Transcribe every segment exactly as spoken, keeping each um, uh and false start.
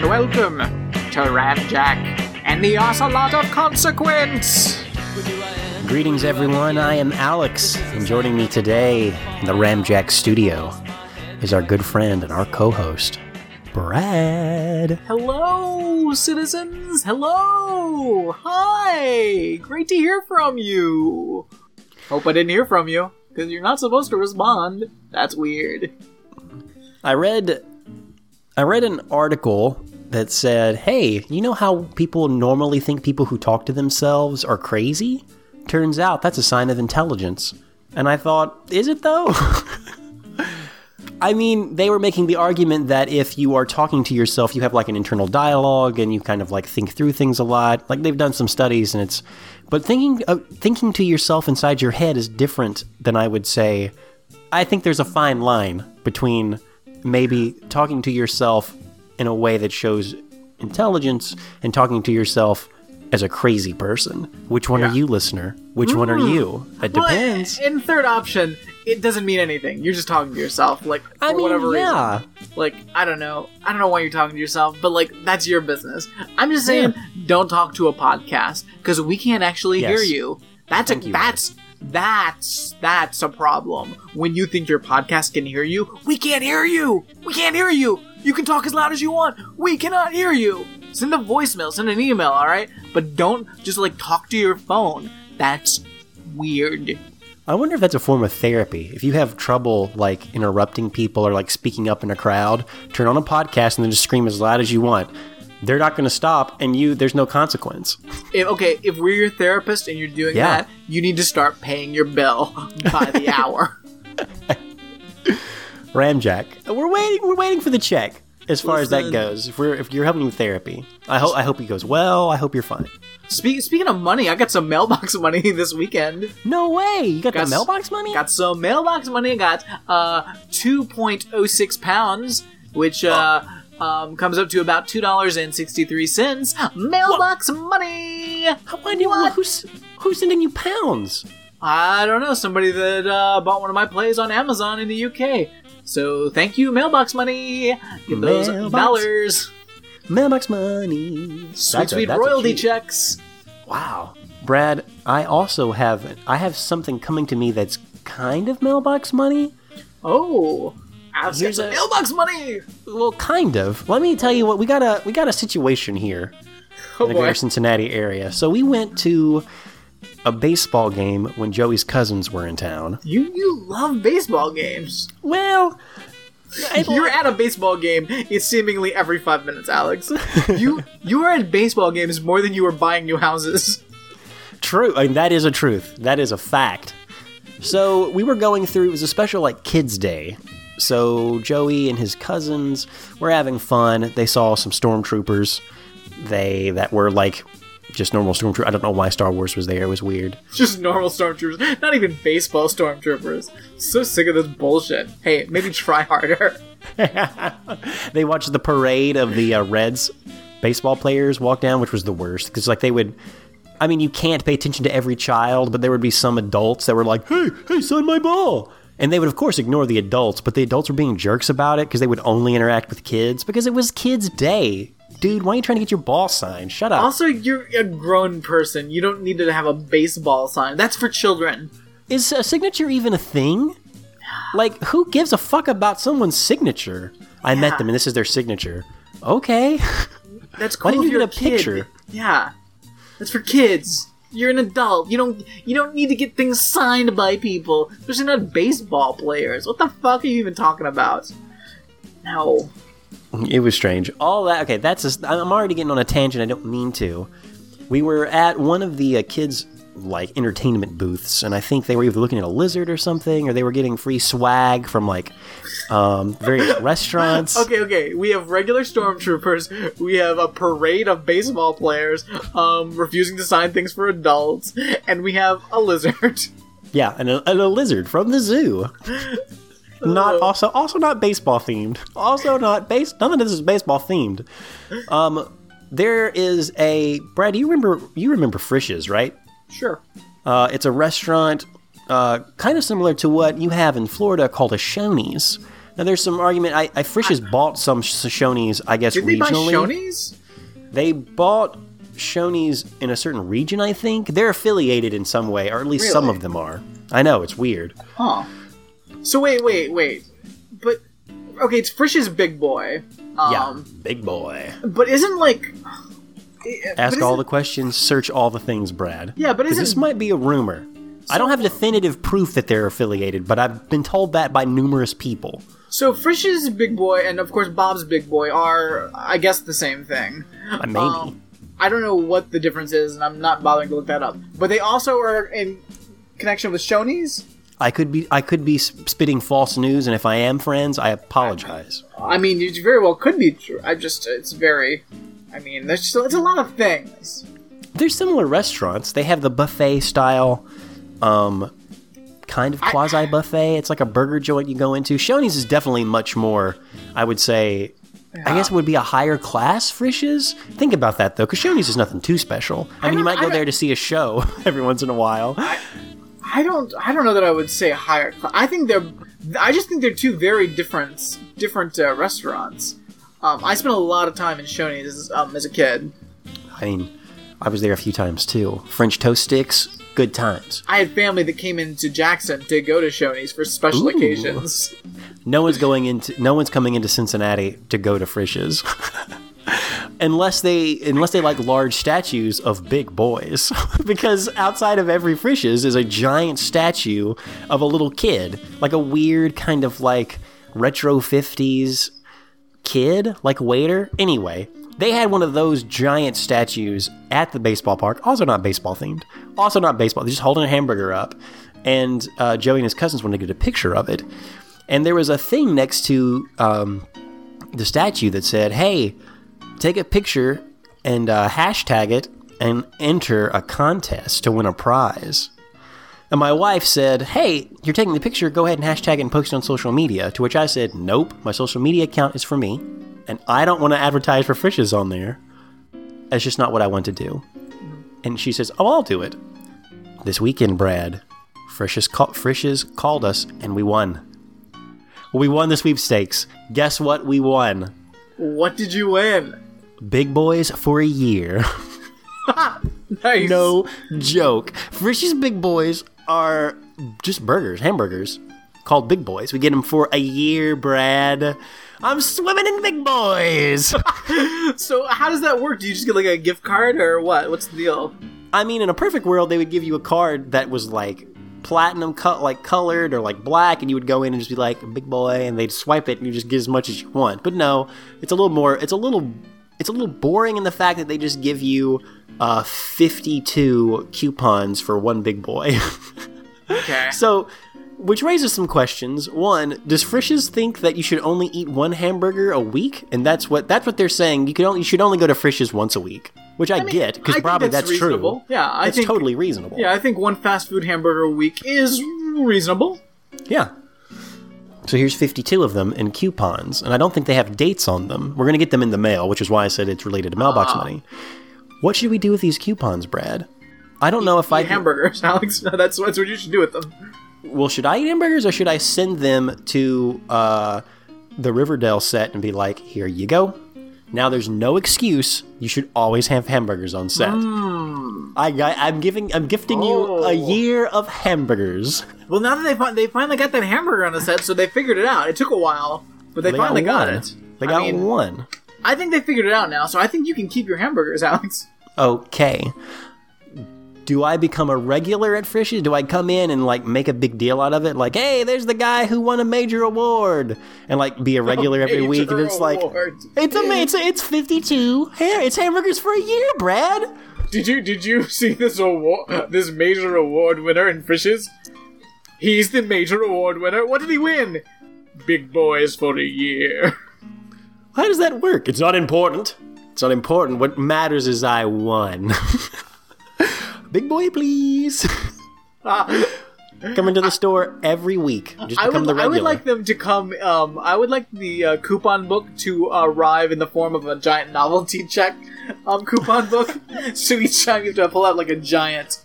and welcome to Ramjack and the Ocelot of Consequence. Greetings, everyone. I am Alex, and joining me today in the Ramjack studio is our good friend and our co-host, Brad. Hello, citizens. Hello. Hi. Great to hear from you. Hope I didn't hear from you, because you're not supposed to respond. That's weird. I read... I read an article that said, hey, you know how people normally think people who talk to themselves are crazy? Turns out that's a sign of intelligence. And I thought, is it though? I mean, they were making the argument that if you are talking to yourself, you have like an internal dialogue and you kind of like think through things a lot. Like they've done some studies and it's, but thinking, uh, thinking to yourself inside your head is different than I would say. I think there's a fine line between maybe talking to yourself in a way that shows intelligence and talking to yourself as a crazy person. Which one yeah. are you, listener? Which mm. one are you? It depends. Well, in third option, it doesn't mean anything. You're just talking to yourself, like, for I mean, whatever yeah. reason. Like, I don't know. I don't know why you're talking to yourself, but, like, that's your business. I'm just saying, yeah. don't talk to a podcast, because we can't actually yes. hear you. That's Thank a... You, that's... Man. That's that's a problem. When you think your podcast can hear you, we can't hear you. We can't hear you. You can talk as loud as you want. We cannot hear you. Send a voicemail. Send an email, all right? But don't just, like, talk to your phone. That's weird. I wonder if that's a form of therapy. If you have trouble, like, interrupting people or, like, speaking up in a crowd, turn on a podcast and then just scream as loud as you want. They're not going to stop, and you, there's no consequence. If, okay, if we're your therapist and you're doing yeah. that, you need to start paying your bill by the hour. Ramjack, we're waiting. We're waiting for the check as far Listen, as that goes. If we're if you're helping with therapy, I hope I hope it goes well. I hope you're fine. Speak, speaking of money, I got some mailbox money this weekend. No way! You got, got the mailbox money? Got some mailbox money. I got uh two point oh six pounds, which uh. Oh. Um, comes up to about two dollars and sixty-three cents. Mailbox what? money! How, why do you, who's, who's sending you pounds? I don't know. Somebody that uh, bought one of my plays on Amazon in the U K. So thank you, Mailbox Money. Get those mailbox. dollars. Mailbox money. Sweet, that's sweet a, royalty checks. Wow. Brad, I also have I have something coming to me that's kind of mailbox money. Oh, here's a mailbox money. Well, kind of. Let me tell you what we got a we got a situation here oh in the boy. greater Cincinnati area. So we went to a baseball game when Joey's cousins were in town. You you love baseball games. Well, you're at a baseball game. It's seemingly every five minutes, Alex. you you are at baseball games more than you are buying new houses. True. I mean, that is a truth. That is a fact. So we were going through. It was a special like kids' day. So Joey and his cousins were having fun. They saw some stormtroopers. They that were like just normal stormtroopers. I don't know why Star Wars was there. It was weird. Just normal stormtroopers. Not even baseball stormtroopers. So sick of this bullshit. Hey, maybe try harder. They watched the parade of the uh, Reds baseball players walk down, which was the worst because like they would. I mean, you can't pay attention to every child, but there would be some adults that were like, "Hey, hey, sign my ball." And they would, of course, ignore the adults, but the adults were being jerks about it because they would only interact with kids because it was kids' day. Dude, why are you trying to get your ball signed? Shut up. Also, you're a grown person. You don't need to have a baseball sign. That's for children. Is a signature even a thing? Like, who gives a fuck about someone's signature? I yeah. met them, and this is their signature. Okay. That's cool. Why didn't you get a kid. picture? Yeah. That's for kids. You're an adult. You don't you don't need to get things signed by people. Especially not baseball players. What the fuck are you even talking about? No. It was strange. All that... Okay, that's... Just, I'm already getting on a tangent I don't mean to. We were at one of the uh, kids' like entertainment booths, and I think they were either looking at a lizard or something, or they were getting free swag from like um, various restaurants. Okay, okay. We have regular stormtroopers. We have a parade of baseball players um, refusing to sign things for adults, and we have a lizard. Yeah, and a, and a lizard from the zoo. Not oh. also also not baseball themed. Also not base. None of this is baseball themed. Um, there is a Brad. You remember? You remember Frisch's, right? Sure. Uh, it's a restaurant uh, kind of similar to what you have in Florida called a Shoney's. Now, there's some argument. I, I Frisch's I, bought some Shoney's, I guess, did regionally. Did they buy Shoney's? They bought Shoney's in a certain region, I think. They're affiliated in some way, or at least really? some of them are. I know, it's weird. Huh. So wait, wait, wait. But, okay, it's Frisch's Big Boy. Um, yeah, Big Boy. But isn't, like... Ask all the questions, search all the things, Brad. Yeah, but isn't... This might be a rumor. So, I don't have definitive proof that they're affiliated, but I've been told that by numerous people. So Frisch's Big Boy and, of course, Bob's Big Boy are, I guess, the same thing. Uh, maybe. Um, I don't know what the difference is, and I'm not bothering to look that up. But they also are in connection with Shoney's? I could be I could be spitting false news, and if I am, friends, I apologize. I, I mean, it very well could be true. I just, it's very... I mean, there's still, it's a lot of things. There's similar restaurants. They have the buffet style, um, kind of quasi buffet. It's like a burger joint you go into. Shoney's is definitely much more, I would say, yeah. I guess it would be a higher class Frisch's. Think about that though, because Shoney's is nothing too special. I, I mean, you might go there to see a show every once in a while. I, I don't, I don't know that I would say higher class. I think they're, I just think they're two very different, different uh, restaurants. Um, I spent a lot of time in Shoney's um, as a kid. I mean, I was there a few times, too. French toast sticks, good times. I had family that came into Jackson to go to Shoney's for special Ooh. occasions. No one's going into, no one's coming into Cincinnati to go to Frisch's. Unless they unless they like large statues of big boys. Because outside of every Frisch's is a giant statue of a little kid. Like a weird kind of like retro fifties... kid, like waiter. Anyway, they had one of those giant statues at the baseball park, also not baseball themed, also not baseball, they're just holding a hamburger up, and uh, Joey and his cousins wanted to get a picture of it, and there was a thing next to um, the statue that said, hey, take a picture and uh, hashtag it and enter a contest to win a prize. And my wife said, hey, you're taking the picture, go ahead and hashtag it and post it on social media. To which I said, nope, my social media account is for me, and I don't want to advertise for Frisch's on there. That's just not what I want to do. And she says, oh, I'll do it. This weekend, Brad, Frisch's, call- Frisch's called us, and we won. We won the sweepstakes. Guess what we won? What did you win? Big Boys for a year. Nice. No joke. Frisch's Big Boys are just burgers, hamburgers, called Big Boys. We get them for a year, Brad. I'm swimming in Big Boys. So how does that work? Do you just get like a gift card or what? What's the deal? I mean, in a perfect world, they would give you a card that was like platinum cut, like colored or like black, and you would go in and just be like, Big Boy, and they'd swipe it and you just get as much as you want. But no, it's a little more, it's a little, it's a little boring in the fact that they just give you Uh, fifty-two coupons for one Big Boy. Okay. So, which raises some questions. One, does Frisch's think that you should only eat one hamburger a week? And that's what that's what they're saying. You can only you should only go to Frisch's once a week, which I, I mean, get because probably that's, that's true. Yeah, I that's think totally reasonable. Yeah, I think one fast food hamburger a week is reasonable. Yeah. So here's fifty-two of them in coupons, and I don't think they have dates on them. We're gonna get them in the mail, which is why I said it's related to mailbox uh. money. What should we do with these coupons, Brad? I don't eat, know if eat I... Eat hamburgers, Alex. No, that's, that's what you should do with them. Well, should I eat hamburgers or should I send them to uh, the Riverdale set and be like, here you go. Now there's no excuse. You should always have hamburgers on set. Mm. I, I, I'm giving, I'm gifting oh. you a year of hamburgers. Well, now that they, fin- they finally got that hamburger on the set, so they figured it out. It took a while, but they, they finally got, got it. They got I mean, one. I think they figured it out now, so I think you can keep your hamburgers, Alex. Okay. Do I become a regular at Frisch's? Do I come in and, like, make a big deal out of it? Like, hey, there's the guy who won a major award. And, like, be a regular a every week. And it's like, award. it's amazing. It's fifty-two. Hey, it's hamburgers for a year, Brad. Did you did you see this award, this major award winner in Frisch's? He's the major award winner. What did he win? Big Boys for a year. How does that work? It's not important. It's not important. What matters is I won. Big Boy, please. Uh, come into the I, store every week. Just I become would, the regular. I would like them to come. Um, I would like the uh, coupon book to uh, arrive in the form of a giant novelty check um, coupon book. So each time you have to pull out like a giant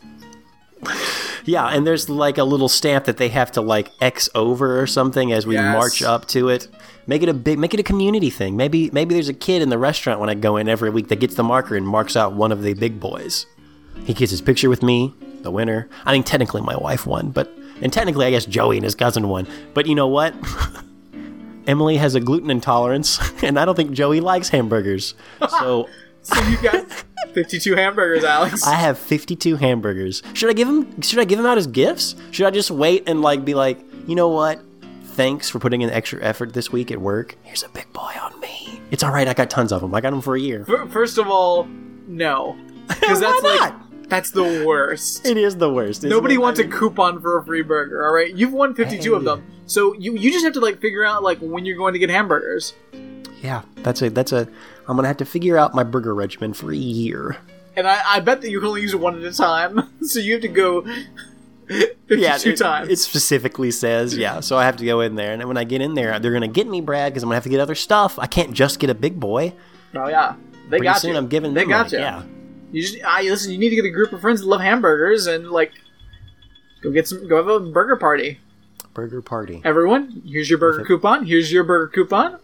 Yeah, and there's like a little stamp that they have to like X over or something as we yes. march up to it. Make it a big, make it a community thing. Maybe maybe there's a kid in the restaurant when I go in every week that gets the marker and marks out one of the big boys. He gets his picture with me, the winner. I mean, technically my wife won, but and technically I guess Joey and his cousin won. But you know what? Emily has a gluten intolerance, and I don't think Joey likes hamburgers. So. So you got fifty-two hamburgers, Alex. I have fifty-two hamburgers. Should I give them? Should I give them out as gifts? Should I just wait and like be like, you know what? Thanks for putting in the extra effort this week at work. Here's a big boy on me. It's all right. I got tons of them. I got them for a year. First of all, no, because that's Why not? Like that's the worst. It is the worst. Nobody it? wants I mean, a coupon for a free burger. All right, you've won fifty-two hey. of them, so you you just have to like figure out like when you're going to get hamburgers. Yeah, that's a that's a. I'm gonna have to figure out my burger regimen for a year. And I, I bet that you can only use one at a time, so you have to go fifty-two yeah, it, times. It specifically says, yeah, so I have to go in there, and when I get in there, they're gonna get me, Brad, because I'm gonna have to get other stuff. I can't just get a big boy. Oh yeah, they Pretty got soon you. I'm giving they them. They got like, you. Yeah. You just, I, listen, you need to get a group of friends that love hamburgers and like go get some, go have a burger party. Burger party. Everyone, here's your burger coupon. Here's your burger coupon.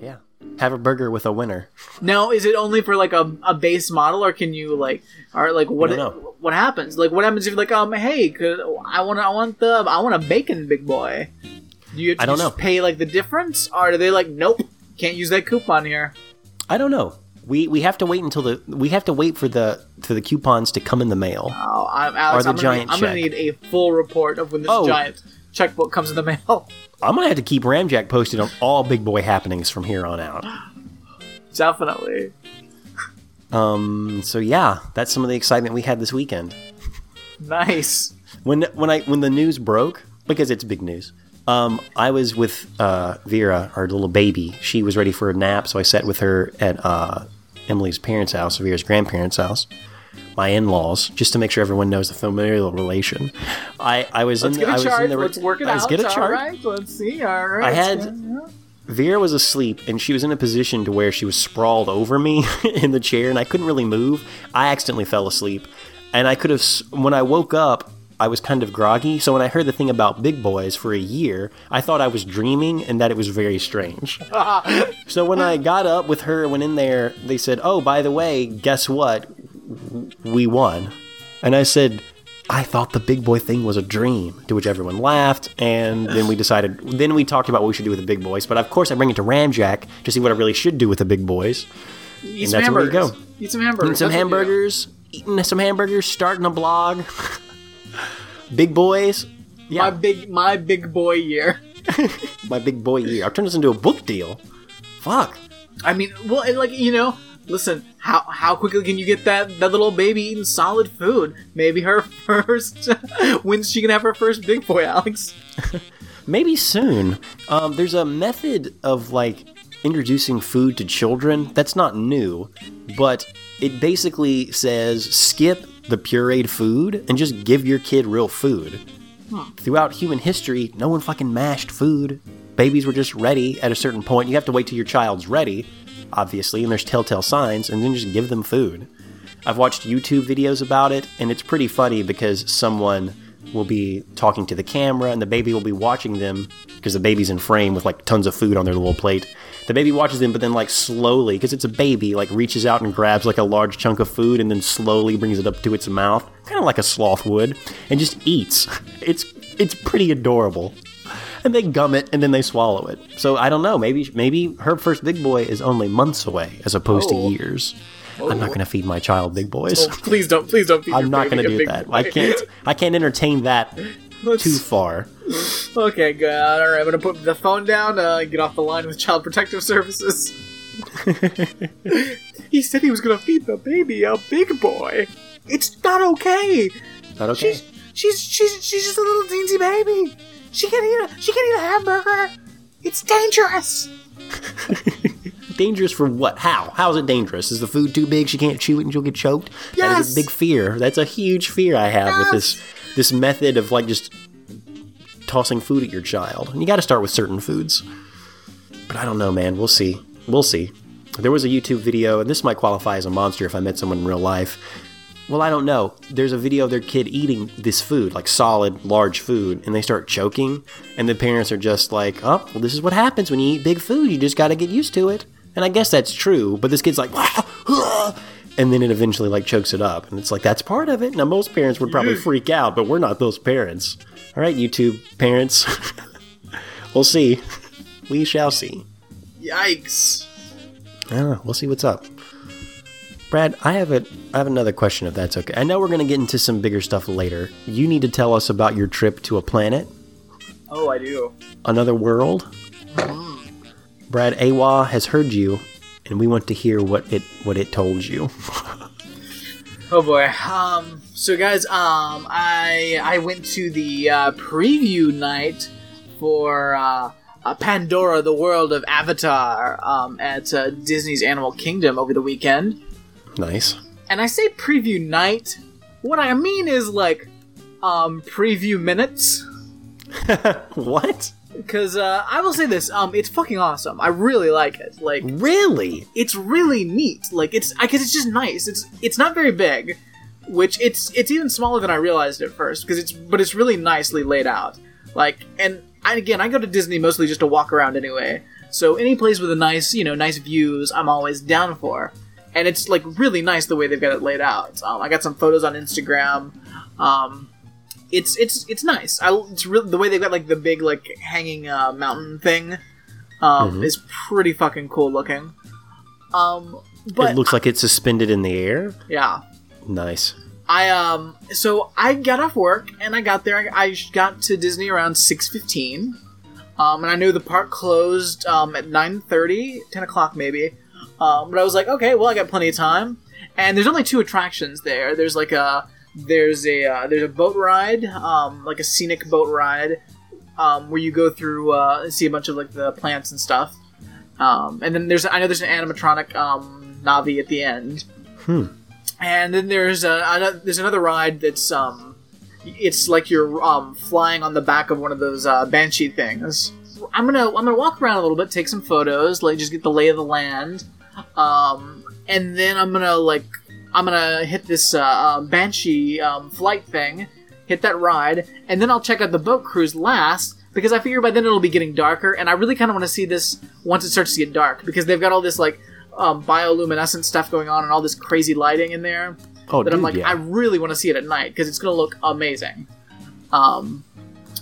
Yeah. Have a burger with a winner. Now, is it only for like a, a base model, or can you like, or like what it, what happens? Like what happens if you're like um hey, could, I want I want the I want a bacon big boy. Do you, do I don't you know. Pay like the difference, or do they like nope, can't use that coupon here? I don't know. We we have to wait until the we have to wait for the for the coupons to come in the mail. Oh, I'm, Alex, or the I'm giant. Gonna, I'm gonna need a full report of when this oh. giant checkbook comes in the mail. I'm going to have to keep Ramjack posted on all big boy happenings from here on out. Definitely. Um. So yeah, that's some of the excitement we had this weekend. Nice. When when I when the news broke, because it's big news, um, I was with uh, Vera, our little baby. She was ready for a nap, so I sat with her at uh, Emily's parents' house, Vera's grandparents' house. My in-laws, just to make sure everyone knows the familial relation. I, I was let's in the I was chart. in the let's work it I was out. Get a chart. All right, let's see. All right. I had Vera was asleep, and she was in a position to where she was sprawled over me in the chair, and I couldn't really move. I accidentally fell asleep, and I could have. When I woke up, I was kind of groggy. So when I heard the thing about big boys for a year, I thought I was dreaming and that it was very strange. So when I got up with her, went in there, they said, "Oh, by the way, guess what? We won." And I said, I thought the big boy thing was a dream, to which everyone laughed. And then we decided, then we talked about what we should do with the big boys. But of course, I bring it to Ramjack to see what I really should do with the big boys. Eat and some that's hamburgers. Where we go. Eat some hamburgers. Eat some that's hamburgers. Eating some hamburgers. Starting a blog. Big boys. Yeah. My big, my big boy year. My big boy year. I've turned this into a book deal. Fuck. I mean, well, and like, you know. Listen, how how quickly can you get that, that little baby eating solid food? Maybe her first... When's she going to have her first big boy, Alex? Maybe soon. Um, there's a method of, like, introducing food to children that's not new, but it basically says skip the pureed food and just give your kid real food. Hmm. Throughout human history, no one fucking mashed food. Babies were just ready at a certain point. You have to wait till your child's ready, obviously, and there's telltale signs, and then just give them food. I've watched YouTube videos about it, and it's pretty funny because someone will be talking to the camera, and the baby will be watching them, because the baby's in frame with, like, tons of food on their little plate. The baby watches them, but then, like, slowly, because it's a baby, like, reaches out and grabs, like, a large chunk of food, and then slowly brings it up to its mouth, kind of like a sloth would, and just eats. It's it's pretty adorable. And they gum it, and then they swallow it. So I don't know. Maybe maybe her first big boy is only months away, as opposed oh. to years. Oh. I'm not going to feed my child big boys. Oh, please don't. Please don't feed. I'm your not going to do that. Boy. I can't. I can't entertain that Let's, too far. Okay, good. All right, I'm going to put the phone down. Uh, get off the line with Child Protective Services. He said he was going to feed the baby a big boy. It's not okay. Not okay. She's she's she's, she's just a little teensy baby. She can't eat a, she can't eat a hamburger. It's dangerous. Dangerous for what? How? How is it dangerous? Is the food too big? She can't chew it and she'll get choked? Yes. That is a big fear. That's a huge fear I have yes. with this this method of like just tossing food at your child. And you got to start with certain foods. But I don't know, man. We'll see. We'll see. There was a YouTube video, and this might qualify as a monster if I met someone in real life. well, I don't know. There's a video of their kid eating this food, like solid, large food, and they start choking. And the parents are just like, oh, well, this is what happens when you eat big food. You just got to get used to it. And I guess that's true. But this kid's like, ah, ah, and then it eventually like chokes it up. And it's like, that's part of it. Now, most parents would probably freak out, but we're not those parents. All right, YouTube parents. We'll see. We shall see. Yikes. I don't know. We'll see what's up. Brad, I have a I have another question, if that's okay. I know we're going to get into some bigger stuff later. You need to tell us about your trip to a planet. Oh, I do. Another world. Mm-hmm. Brad, A W A has heard you, and we want to hear what it what it told you. Oh boy. Um. So guys, um, I I went to the uh, preview night for uh, uh, Pandora, the world of Avatar, um, at uh, Disney's Animal Kingdom over the weekend. Nice. And I say preview night. What I mean is, like, um, preview minutes. What? Because, uh, I will say this, um, it's fucking awesome. I really like it. Like, really? It's really neat. Like, it's, I guess it's just nice. It's, it's not very big, which it's, it's even smaller than I realized at first, because it's, but it's really nicely laid out. Like, and I, again, I go to Disney mostly just to walk around anyway. So any place with a nice, you know, nice views, I'm always down for. And it's, like, really nice the way they've got it laid out. Um, I got some photos on Instagram. Um, it's it's it's nice. I, it's really, the way they've got, like, the big, like, hanging uh, mountain thing um, mm-hmm. is pretty fucking cool looking. Um, but it looks like it's suspended in the air? Yeah. Nice. I um So I got off work, and I got there. I, I got to Disney around six fifteen. Um, and I knew the park closed um, at nine thirty, ten o'clock maybe. Um, but I was like, okay, well, I got plenty of time. And there's only two attractions there. There's like a there's a uh, there's a boat ride, um, like a scenic boat ride, um, where you go through uh, and see a bunch of like the plants and stuff. Um, and then there's I know there's an animatronic um, Navi at the end. Hmm. And then there's a, another, there's another ride that's um it's like you're um, flying on the back of one of those uh, banshee things. I'm gonna I'm gonna walk around a little bit, take some photos, like just get the lay of the land. Um, and then I'm gonna, like, I'm gonna hit this, uh, uh, Banshee, um, flight thing, hit that ride, and then I'll check out the boat cruise last, because I figure by then it'll be getting darker, and I really kind of want to see this once it starts to get dark, because they've got all this, like, um, bioluminescent stuff going on, and all this crazy lighting in there, oh, that dude, I'm like, yeah. I really want to see it at night, because it's gonna look amazing. Um,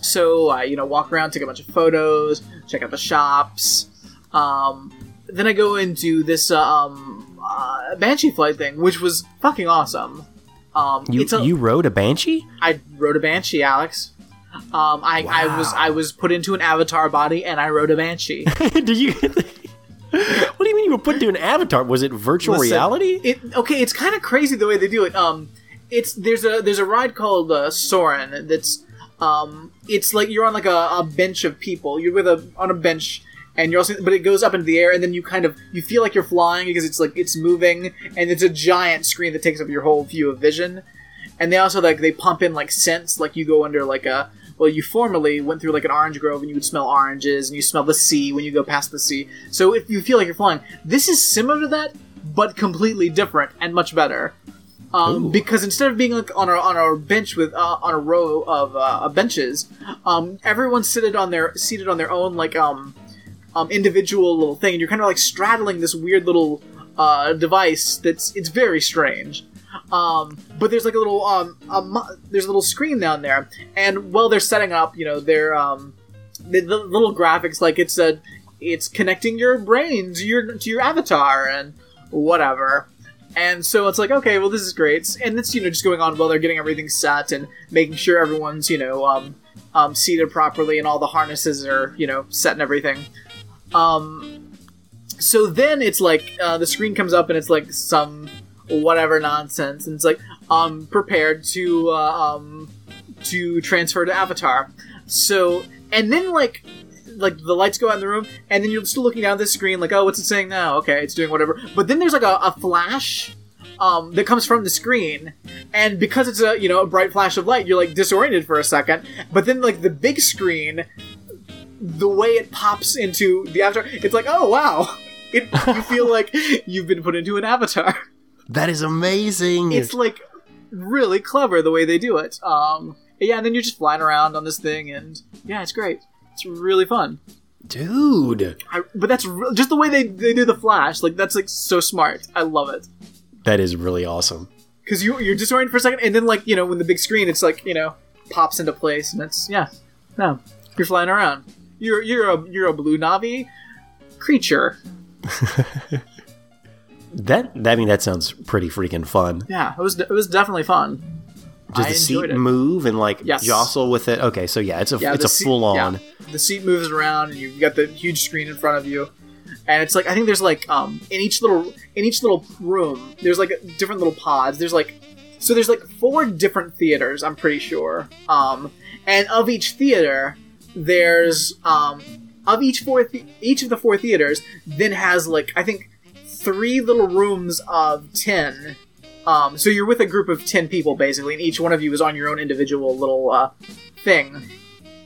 so, I, you know, walk around, take a bunch of photos, check out the shops, um... Then I go into this um, uh, Banshee flight thing, which was fucking awesome. Um, you it's a, you rode a Banshee? I rode a Banshee, Alex. Um, I, wow. I was I was put into an Avatar body, and I rode a Banshee. Did you? What do you mean you were put into an Avatar? Was it virtual Listen, reality? It, okay, it's kind of crazy the way they do it. Um, it's there's a there's a ride called uh, Soarin' that's um, it's like you're on like a, a bench of people. You're with a on a bench. And you're also, but it goes up into the air, and then you kind of you feel like you're flying because it's like it's moving, and it's a giant screen that takes up your whole view of vision. And they also like they pump in like scents, like you go under like a well, you formerly went through like an orange grove, and you would smell oranges, and you smell the sea when you go past the sea. So if you feel like you're flying, this is similar to that, but completely different and much better. Um, because instead of being like on a on a bench with uh, on a row of uh, benches, um, everyone's seated on their seated on their own like um. Um, individual little thing, and you're kind of like straddling this weird little uh, device. That's it's very strange. Um, but there's like a little um, a mo- there's a little screen down there, and while they're setting up, you know, their um, the, the little graphics, like it's a it's connecting your brain to your to your avatar and whatever. And so it's like, okay, well, this is great, and it's you know just going on while they're getting everything set and making sure everyone's you know um, um, seated properly and all the harnesses are you know set and everything. Um, so then it's like, uh, the screen comes up and it's like some whatever nonsense. And it's like, um, prepared to, uh, um, to transfer to Avatar. So, and then like, like the lights go out in the room and then you're still looking down at this screen like, oh, what's it saying now? Okay, it's doing whatever. But then there's like a, a flash, um, that comes from the screen. And because it's a, you know, a bright flash of light, you're like disoriented for a second. But then like the big screen... the way it pops into the avatar, it's like, oh, wow. It, you feel like you've been put into an avatar. That is amazing. It's like really clever the way they do it. Um, yeah, and then you're just flying around on this thing, and yeah, it's great. It's really fun. Dude. I, but that's re- just the way they, they do the Flash. Like, that's, like, so smart. I love it. That is really awesome. Because you, you're disoriented for a second, and then, like, you know, when the big screen, it's, like, you know, pops into place, and it's, yeah, no, you're flying around. You're you're a you're a blue Na'vi creature. that, that I mean, that sounds pretty freaking fun. Yeah, it was it was definitely fun. Does I the seat it. move and, like, yes. jostle with it? Okay, so yeah, it's a yeah, it's a seat, full-on. Yeah. The seat moves around, and you've got the huge screen in front of you. And it's, like, I think there's, like, um, in each little in each little room, there's, like, different little pods. There's, like, so there's, like, four different theaters, I'm pretty sure. Um, and of each theater, there's, um, of each four, th- each of the four theaters then has, like, I think three little rooms of ten. Um, so you're with a group of ten people, basically, and each one of you is on your own individual little, uh, thing.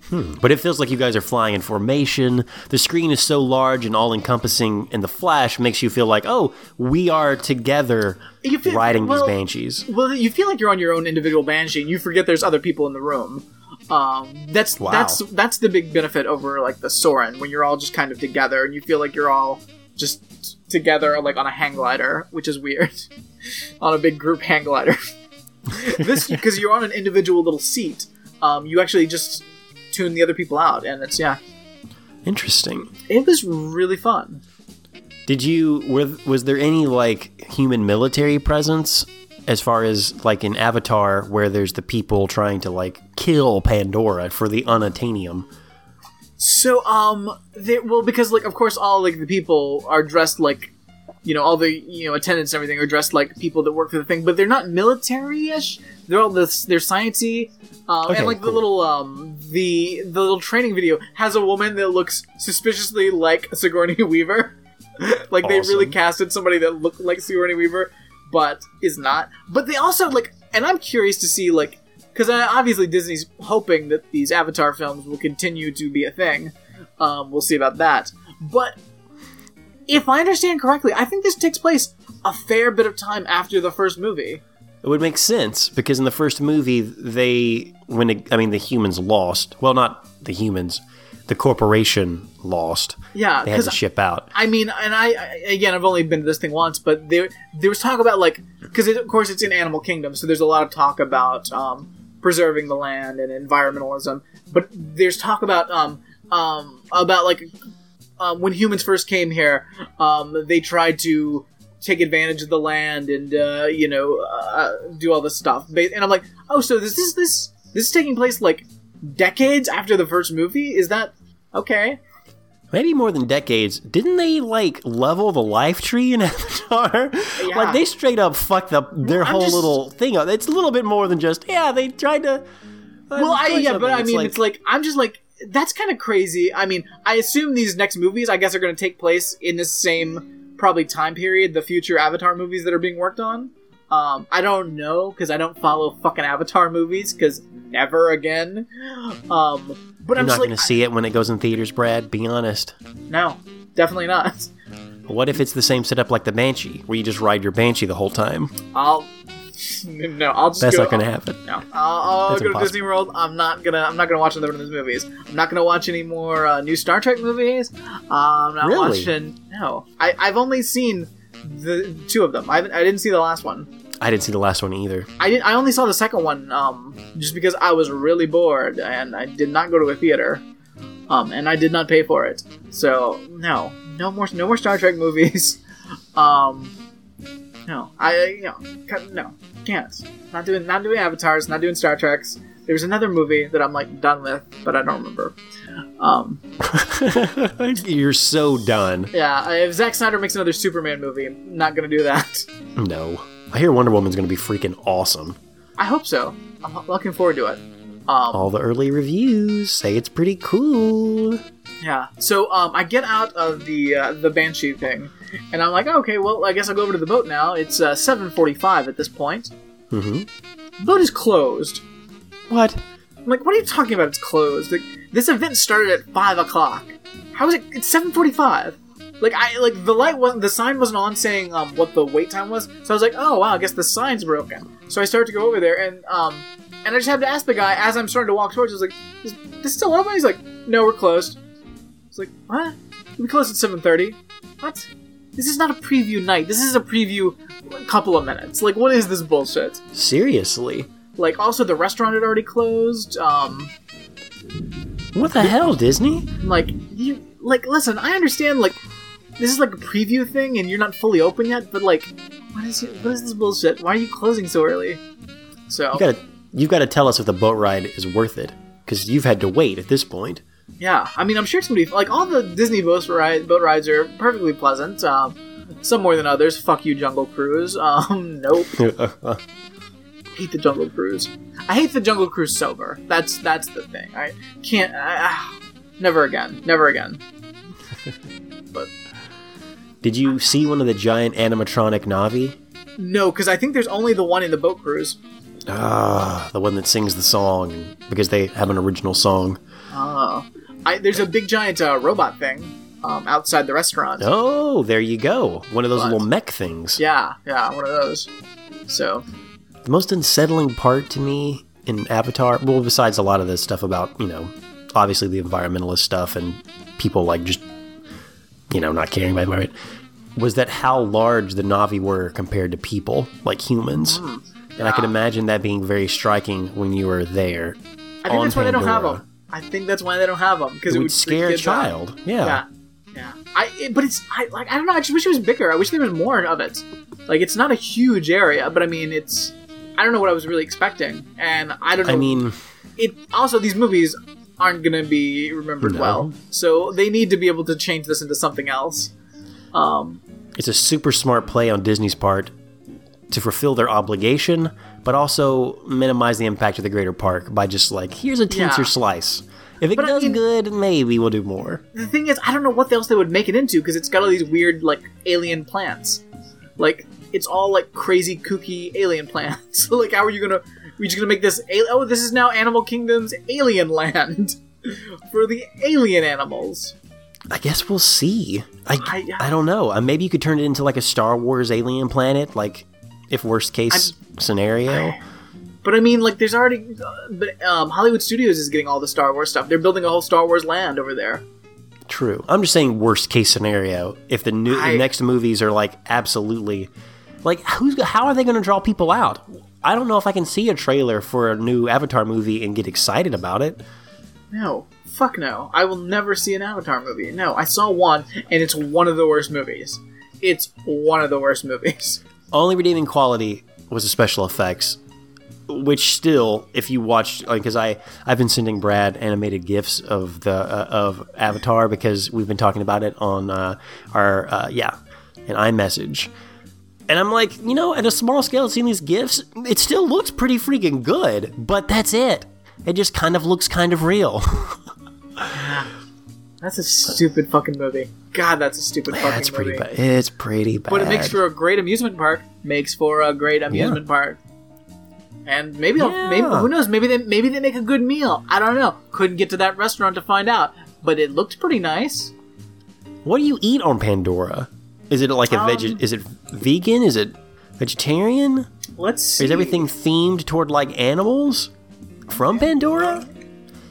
Hmm. But it feels like you guys are flying in formation. The screen is so large and all-encompassing, and the Flash makes you feel like, oh, we are together feel, riding well, these banshees. Well, you feel like you're on your own individual banshee, and you forget there's other people in the room. Um, that's wow. that's that's the big benefit over, like, the Soarin', when you're all just kind of together, and you feel like you're all just together, like, on a hang glider, which is weird. On a big group hang glider. This, because you're on an individual little seat, um, you actually just tune the other people out, and it's yeah interesting. It was really fun. Did you were, was there any, like, human military presence, as far as, like, in Avatar, where there's the people trying to, like, kill Pandora for the Unobtainium? So um they, well because, like, of course all, like, the people are dressed like, you know, all the, you know, attendants and everything are dressed like people that work for the thing, but they're not military-ish. They're all this, they're sciencey. Um, okay, and, like, cool. the little, um, the, the little training video has a woman that looks suspiciously like Sigourney Weaver. Like, awesome. They really casted somebody that looked like Sigourney Weaver, but is not. But they also, like, and I'm curious to see, like, because obviously Disney's hoping that these Avatar films will continue to be a thing. Um, we'll see about that. But if I understand correctly, I think this takes place a fair bit of time after the first movie. It would make sense, because in the first movie, they, when it, I mean, the humans lost. Well, not the humans. The corporation lost. Yeah. They had to ship out. I mean, and I, again, I've only been to this thing once, but there, there was talk about, like, because, of course, it's in Animal Kingdom, so there's a lot of talk about um, preserving the land and environmentalism. But there's talk about, um, um, about, like, Um, when humans first came here, um, they tried to take advantage of the land and, uh, you know, uh, do all this stuff. And I'm like, oh, so this is this this is taking place, like, decades after the first movie? Is that okay? Maybe more than decades. Didn't they, like, level the life tree in Avatar? Yeah. Like, they straight up fucked up their I'm whole just... little thing up. It's a little bit more than just, yeah, they tried to. Well, I, yeah, something. but I it's mean, like... it's like I'm just like. That's kind of crazy. I mean, I assume these next movies, I guess, are going to take place in the same, probably, time period, the future Avatar movies that are being worked on. Um, I don't know, because I don't follow fucking Avatar movies, because never again. Um, but You're I'm not going like, to see I, it when it goes in theaters, Brad? Be honest. No, definitely not. What if it's the same setup like the Banshee, where you just ride your Banshee the whole time? I'll... No, I'll just. That's go, not gonna I'll, happen. No, I'll, I'll go impossible. to Disney World. I'm not gonna. I'm not gonna watch another one of those movies. I'm not gonna watch any more uh, new Star Trek movies. Uh, I'm not really? watching. No, I, I've only seen the two of them. I, I didn't see the last one. I didn't see the last one either. I didn't. I only saw the second one um, just because I was really bored and I did not go to a theater, um, and I did not pay for it. So no, no more, no more Star Trek movies. um, no, I you know, no. Can't. Not doing not doing Avatars, not doing Star Treks. There was another movie that I'm, like, done with, but I don't remember. Um, You're so done. Yeah, if Zack Snyder makes another Superman movie, I'm not going to do that. No. I hear Wonder Woman's going to be freaking awesome. I hope so. I'm looking forward to it. Um, All the early reviews say it's pretty cool. Yeah. So um, I get out of the uh, the Banshee thing, and I'm like, oh, okay, well, I guess I'll go over to the boat now. It's uh, seven forty-five at this point. Mm-hmm. The boat is closed. What? I'm like, what are you talking about? It's closed. Like, this event started at five o'clock. How is it? It's seven forty-five. Like, I like the light wasn't, the sign wasn't on saying um, what the wait time was. So I was like, oh wow, I guess the sign's broken. So I started to go over there, and um, and I just had to ask the guy as I'm starting to walk towards. I was like, is this still open? He's like, no, we're closed. I was like, what? We closed at seven thirty. What? This is not a preview night. This is a preview couple of minutes. Like, what is this bullshit? Seriously. Like, also, the restaurant had already closed. Um, what the hell, Disney? Like, you, like, listen, I understand, like, this is, like, a preview thing, and you're not fully open yet, but, like, what is it, what is this bullshit? Why are you closing so early? So you gotta, you've got to tell us if the boat ride is worth it, because you've had to wait at this point. Yeah, I mean, I'm sure it's going to be... Like, all the Disney boat, ride, boat rides are perfectly pleasant. Um, some more than others. Fuck you, Jungle Cruise. Um, nope. I hate the Jungle Cruise. I hate the Jungle Cruise sober. That's that's the thing. I can't... I, I, never again. Never again. But did you see one of the giant animatronic Na'vi? No, because I think there's only the one in the boat cruise. Ah, the one that sings the song, because they have an original song. Oh. I, there's a big giant uh, robot thing um, outside the restaurant. Oh, there you go. One of those but, little mech things. Yeah, yeah, one of those. So, the most unsettling part to me in Avatar, well, besides a lot of this stuff about, you know, obviously the environmentalist stuff and people, like, just, you know, not caring about it, was that how large the Na'vi were compared to people, like humans. Mm, yeah. And I can imagine that being very striking when you were there. I think that's Pandora. Why they don't have them. I think that's why they don't have them, because it, it would scare a child. Yeah. yeah, yeah. I it, but it's I like I don't know. I just wish it was bigger. I wish there was more of it. Like, it's not a huge area, but I mean, it's I don't know what I was really expecting, and I don't know. I mean, it also these movies aren't going to be remembered no. well, so they need to be able to change this into something else. Um, it's a super smart play on Disney's part to fulfill their obligation, but also minimize the impact of the greater park by just, like, here's a pincer yeah. slice. If it but does I mean, good, maybe we'll do more. The thing is, I don't know what else they would make it into, because it's got all these weird, like, alien plants. Like, it's all, like, crazy, kooky alien plants. Like, how are you gonna... Are you just gonna make this... Al- oh, this is now Animal Kingdom's alien land for the alien animals. I guess we'll see. I, I, I don't know. Maybe you could turn it into, like, a Star Wars alien planet, like... If worst case I'm, scenario. I, but I mean, like, there's already... Uh, but um, Hollywood Studios is getting all the Star Wars stuff. They're building a whole Star Wars land over there. True. I'm just saying worst case scenario. If the, new, I, the next movies are, like, absolutely... Like, who's how are they going to draw people out? I don't know if I can see a trailer for a new Avatar movie and get excited about it. No. Fuck no. I will never see an Avatar movie. No, I saw one, and it's one of the worst movies. It's one of the worst movies. Only redeeming quality was the special effects, which still, if you watched, because like, I I've been sending Brad animated GIFs of the uh, of Avatar, because we've been talking about it on uh, our uh, yeah, an iMessage, and I'm like, you know, at a small scale, seeing these GIFs, it still looks pretty freaking good, but that's it. It just kind of looks kind of real. That's a stupid fucking movie. God, that's a stupid yeah, fucking it's pretty movie. Bad. It's pretty bad. But it makes for a great amusement park. Makes for a great amusement yeah. park. And maybe, yeah. maybe who knows? Maybe they maybe they make a good meal. I don't know. Couldn't get to that restaurant to find out. But it looked pretty nice. What do you eat on Pandora? Is it like a um, veg? Is it vegan? Is it vegetarian? Let's see. Is everything themed toward like animals from Pandora?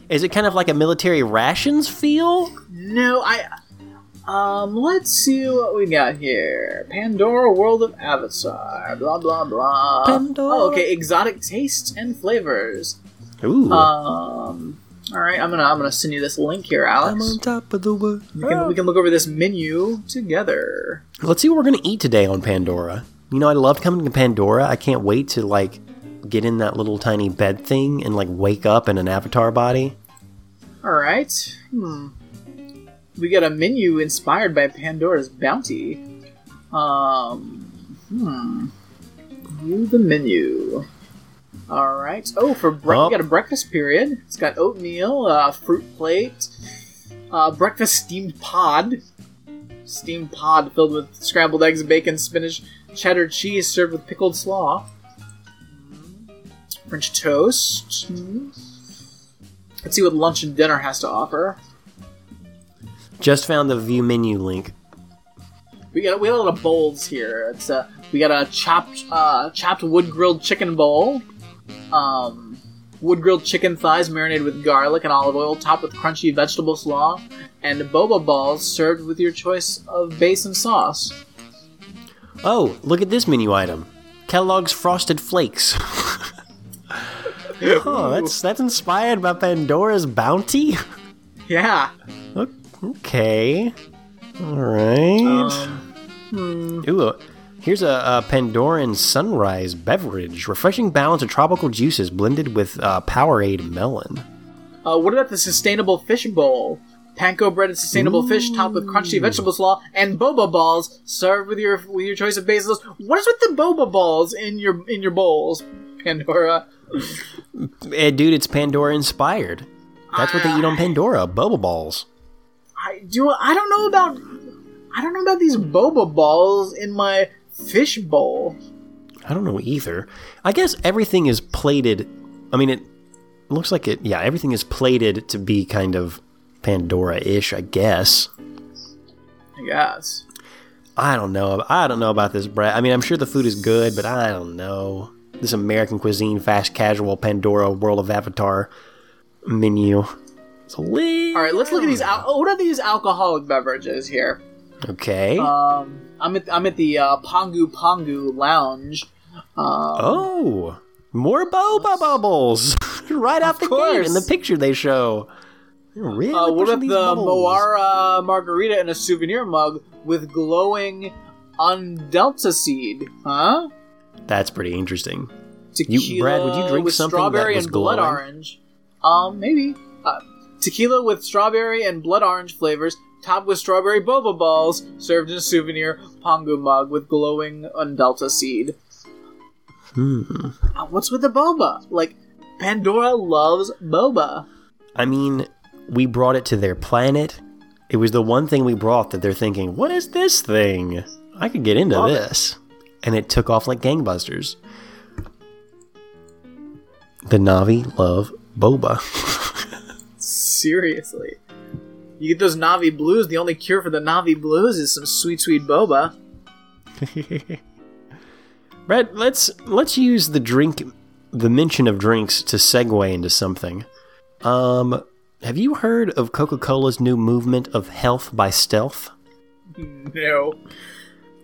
Is it kind of like a military rations feel? No, I... Um, let's see what we got here. Pandora, World of Avatar, blah, blah, blah. Pandora. Oh, okay, exotic tastes and flavors. Ooh. Um, all right, I'm gonna, I'm gonna send you this link here, Alex. I'm on top of the world. We can, we can look over this menu together. Let's see what we're gonna eat today on Pandora. You know, I loved coming to Pandora. I can't wait to, like... get in that little tiny bed thing and like wake up in an Avatar body. All right. Hmm. We got a menu inspired by Pandora's bounty. Um. Hmm. View the menu. All right. Oh, for bre- oh. we got a breakfast period. It's got oatmeal, uh, fruit plate, uh, breakfast steamed pod, steamed pod filled with scrambled eggs, bacon, spinach, cheddar cheese, served with pickled slaw. French toast. Mm-hmm. Let's see what lunch and dinner has to offer. Just found the view menu link. We got we got a lot of bowls here. It's uh, we got a chopped uh, chopped wood grilled chicken bowl, um, wood grilled chicken thighs marinated with garlic and olive oil, topped with crunchy vegetable slaw, and boba balls served with your choice of base and sauce. Oh, look at this menu item: Kellogg's Frosted Flakes. Oh, that's that's inspired by Pandora's Bounty. Yeah. Okay. All right. Um, hmm. Ooh, here's a, a Pandoran sunrise beverage. Refreshing balance of tropical juices blended with uh, Powerade melon. Uh, what about the sustainable fish bowl? Panko breaded sustainable Ooh. Fish topped with crunchy vegetable slaw and boba balls served with your with your choice of basil. What is with the boba balls in your in your bowls, Pandora? Hey, dude, it's Pandora inspired. That's what they eat on Pandora, boba balls. I do. I don't know about. I don't know about these boba balls in my fish bowl. I don't know either. I guess everything is plated. I mean, it looks like it. Yeah, everything is plated to be kind of Pandora-ish. I guess. I guess. I don't know. I don't know about this, Brad. I mean, I'm sure the food is good, but I don't know. This American cuisine, fast casual, Pandora, World of Avatar menu. It's a little... All right, let's look at these. Al- what are these alcoholic beverages here? Okay. Um, I'm at I'm at the uh, Pongu Pongu Lounge. Um, oh, more boba bubbles right out the course. Gate in the picture they show. Really? Uh, what about the bubbles? Moara margarita in a souvenir mug with glowing undelta seed? Huh? That's pretty interesting. Tequila you, Brad, would you drink with something strawberry that was and glowing? Blood orange. Um, maybe. Uh, tequila with strawberry and blood orange flavors, topped with strawberry boba balls, served in a souvenir Pongu mug with glowing undelta seed. Hmm. Uh, what's with the boba? Like, Pandora loves boba. I mean, we brought it to their planet. It was the one thing we brought that they're thinking, what is this thing? I could get into Love this. It. And it took off like gangbusters. The Na'vi love boba. Seriously. You get those Na'vi blues, the only cure for the Na'vi blues is some sweet, sweet boba. Brad, let's let's use the drink, the mention of drinks to segue into something. Um, have you heard of Coca-Cola's new movement of health by stealth? No.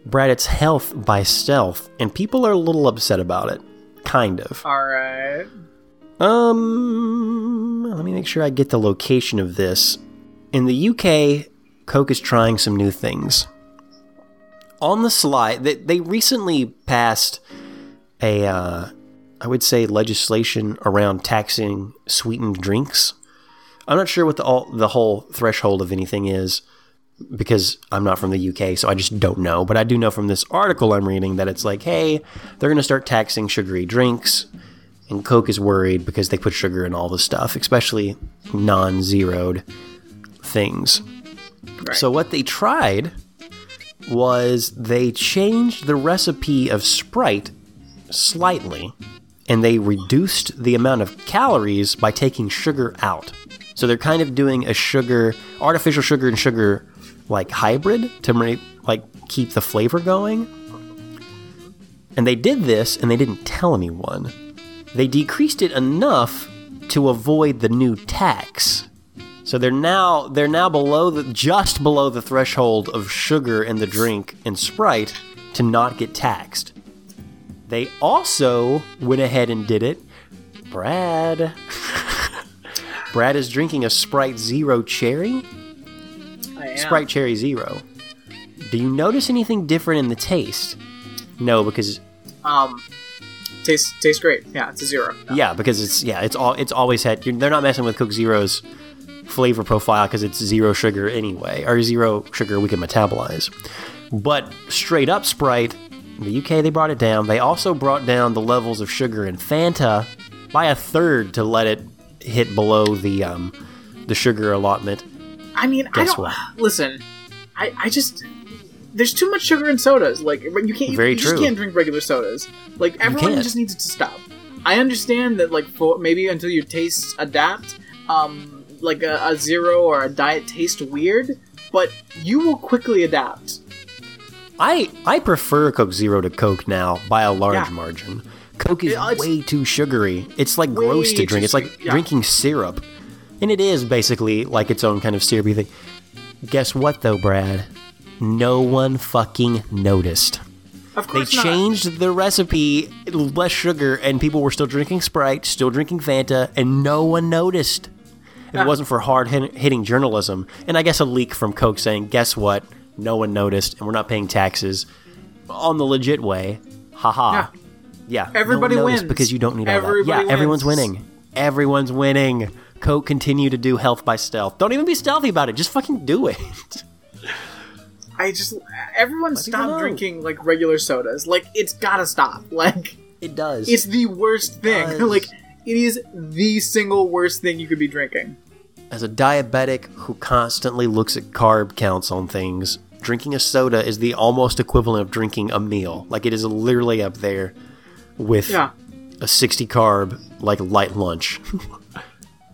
Brad, it's health by stealth, and people are a little upset about it. Kind of. All right. Um, let me make sure I get the location of this. In the U K, Coke is trying some new things. On the slide, they, they recently passed a, uh, I would say, legislation around taxing sweetened drinks. I'm not sure what the, all, the whole threshold of anything is, because I'm not from the U K, so I just don't know. But I do know from this article I'm reading that it's like, hey, they're going to start taxing sugary drinks. And Coke is worried because they put sugar in all the stuff, especially non-zeroed things. Right. So what they tried was they changed the recipe of Sprite slightly. And they reduced the amount of calories by taking sugar out. So they're kind of doing a sugar, artificial sugar and sugar like hybrid to like keep the flavor going. And they did this and they didn't tell anyone. They decreased it enough to avoid the new tax. So they're now they're now below the just below the threshold of sugar in the drink in Sprite to not get taxed. They also went ahead and did it. Brad Brad is drinking a Sprite Zero Cherry. I am. Sprite Cherry Zero. Do you notice anything different in the taste? No, because um, tastes tastes great. Yeah, it's a zero. No. Yeah, because it's yeah, it's all it's always had. They're not messing with Coke Zero's flavor profile because it's zero sugar anyway, or zero sugar we can metabolize. But straight up Sprite, in the U K they brought it down. They also brought down the levels of sugar in Fanta by a third to let it hit below the um the sugar allotment. I mean, Guess I don't what? listen. I, I just there's too much sugar in sodas. Like you can't Very you, you true. just can't drink regular sodas. Like everyone just needs it to stop. I understand that like for, maybe until your tastes adapt, um like a, a zero or a diet taste weird, but you will quickly adapt. I I prefer Coke Zero to Coke now by a large yeah. margin. Coke is yeah, way too sugary. It's like gross to drink. It's like yeah. drinking syrup. And it is basically like its own kind of syrupy thing. Guess what, though, Brad? No one fucking noticed. Of course not. They changed the recipe, less sugar, and people were still drinking Sprite, still drinking Fanta, and no one noticed. If yeah. it wasn't for hard-hitting journalism, and I guess a leak from Coke saying, guess what? No one noticed, and we're not paying taxes on the legit way. Ha-ha. Yeah. Yeah, everybody no wins because you don't need all everybody that. Yeah, wins. everyone's winning. Everyone's winning. Coke, continue to do health by stealth. Don't even be stealthy about it. Just fucking do it. I just everyone stop drinking like regular sodas. Like it's gotta stop. Like it does. It's the worst it thing. Does. Like it is the single worst thing you could be drinking. As a diabetic who constantly looks at carb counts on things, drinking a soda is the almost equivalent of drinking a meal. Like it is literally up there. With yeah. a sixty carb, like light lunch.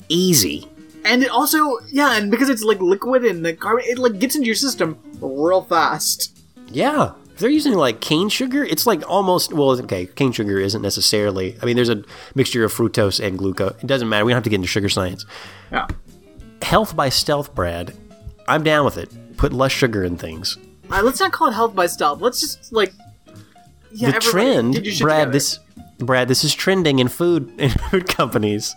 Easy. And it also, yeah, and because it's like liquid and the carb, it like gets into your system real fast. Yeah. If they're using like cane sugar, it's like almost, well, okay, cane sugar isn't necessarily, I mean, there's a mixture of fructose and glucose. It doesn't matter. We don't have to get into sugar science. Yeah. Health by stealth, Brad. I'm down with it. Put less sugar in things. Uh, let's not call it health by stealth. Let's just like... Yeah, the trend, Brad. This, Brad. This is trending in food in food companies.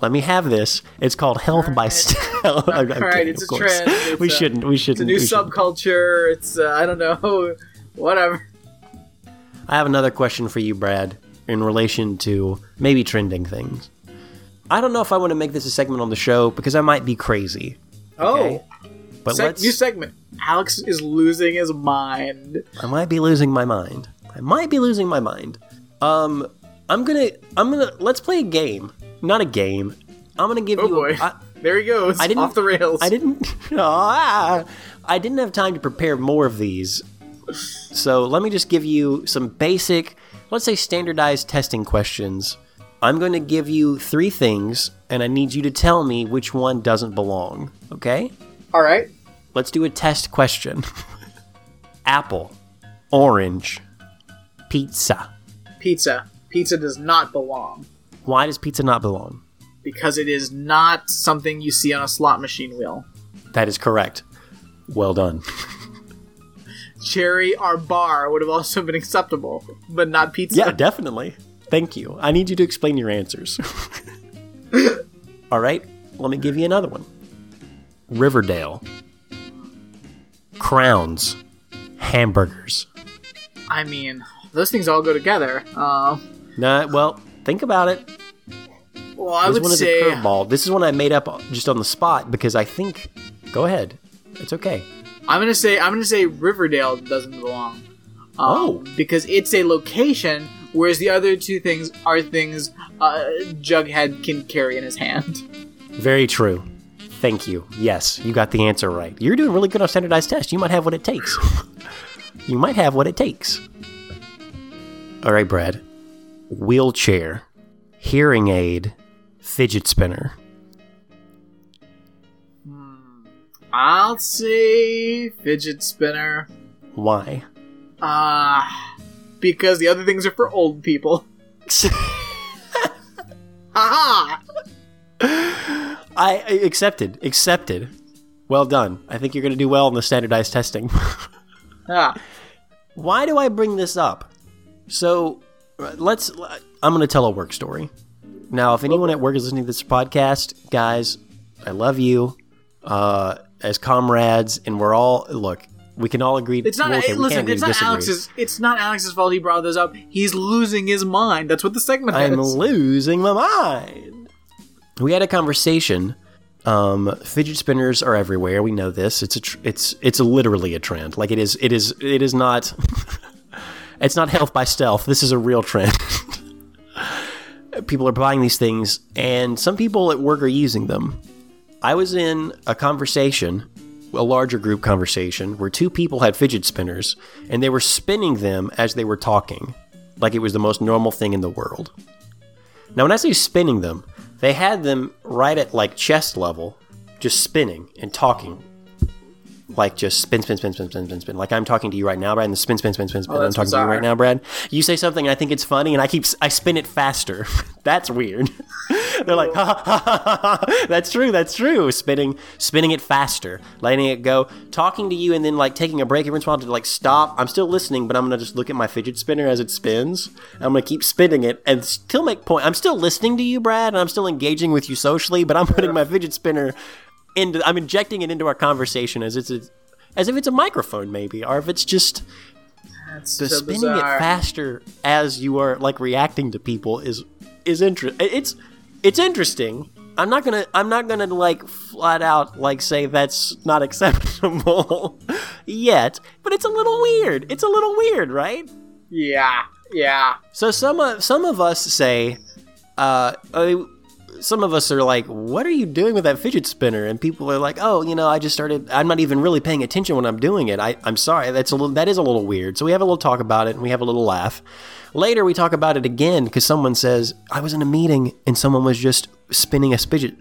Let me have this. It's called health right. by stealth. All right, kidding, it's a course. Trend. It's we a, shouldn't. We shouldn't. It's a new subculture. It's uh, I don't know, whatever. I have another question for you, Brad, in relation to maybe trending things. I don't know if I want to make this a segment on the show because I might be crazy. Okay? Oh, but Se- let's new segment. Alex is losing his mind. I might be losing my mind. I might be losing my mind. Um, I'm gonna, I'm gonna, let's play a game. Not a game. I'm gonna give oh you. Oh boy! I, there he goes. I didn't, off the rails. I didn't. Ah, I didn't have time to prepare more of these. So let me just give you some basic, let's say, standardized testing questions. I'm going to give you three things, and I need you to tell me which one doesn't belong. Okay? All right. Let's do a test question. Apple, orange. Pizza. Pizza. Pizza does not belong. Why does pizza not belong? Because it is not something you see on a slot machine wheel. That is correct. Well done. Cherry or bar would have also been acceptable, but not pizza. Yeah, definitely. Thank you. I need you to explain your answers. All right, let me give you another one. Riverdale. Crowns. Hamburgers. I mean, those things all go together. Uh, nah, well, think about it. Well, I would say... This one is a curveball. This is one I made up just on the spot because I think... Go ahead. It's okay. I'm going to say I'm gonna say Riverdale doesn't belong. Um, oh. Because it's a location, whereas the other two things are things uh, Jughead can carry in his hand. Very true. Thank you. Yes, you got the answer right. You're doing really good on standardized tests. You might have what it takes. You might have what it takes. All right, Brad. Wheelchair, hearing aid, fidget spinner. Hmm. I'll say fidget spinner. Why? Uh, because the other things are for old people. Aha! I accepted. Accepted. Well done. I think you're going to do well in the standardized testing. Yeah. Why do I bring this up? So, let's... I'm going to tell a work story. Now, if anyone at work is listening to this podcast, guys, I love you uh, as comrades, and we're all... Look, we can all agree... It's not... Well, okay, listen, it's not, Alex's, it's not Alex's fault he brought this up. He's losing his mind. That's what the segment is. I'm losing my mind. We had a conversation... Um, fidget spinners are everywhere. We know this. It's a tr- it's it's literally a trend. Like it is it is it is not. It's not health by stealth. This is a real trend. People are buying these things, and some people at work are using them. I was in a conversation, a larger group conversation, where two people had fidget spinners, and they were spinning them as they were talking, like it was the most normal thing in the world. Now, when I say spinning them, they had them right at, like, chest level, just spinning and talking. like just spin, spin, spin, spin, spin, spin, spin. Like I'm talking to you right now, Brad, and the spin, spin, spin, spin, spin. Oh, I'm talking bizarre. to you right now, Brad. You say something, and I think it's funny, and I keep I spin it faster. That's weird. They're like, ha, ha, ha, ha, ha, ha. That's true, that's true. Spinning, spinning it faster, letting it go, talking to you, and then like taking a break every once in a while to like stop. I'm still listening, but I'm gonna just look at my fidget spinner as it spins. I'm gonna keep spinning it and still make point. I'm still listening to you, Brad, and I'm still engaging with you socially, but I'm putting my fidget spinner. Into, I'm injecting it into our conversation as it's a, as if it's a microphone, maybe, or if it's just That's the so spinning bizarre. It faster as you are like reacting to people is is inter- It's it's interesting. I'm not gonna I'm not gonna like flat out like say that's not acceptable yet, but it's a little weird. It's a little weird, right? Yeah, yeah. So some of some of us say, uh. I, Some of us are like, what are you doing with that fidget spinner? And people are like, oh, you know, I just started, I'm not even really paying attention when I'm doing it. I, I'm sorry, that's a little, that is a little weird. So we have a little talk about it and we have a little laugh. Later, we talk about it again because someone says, I was in a meeting and someone was just spinning a fidget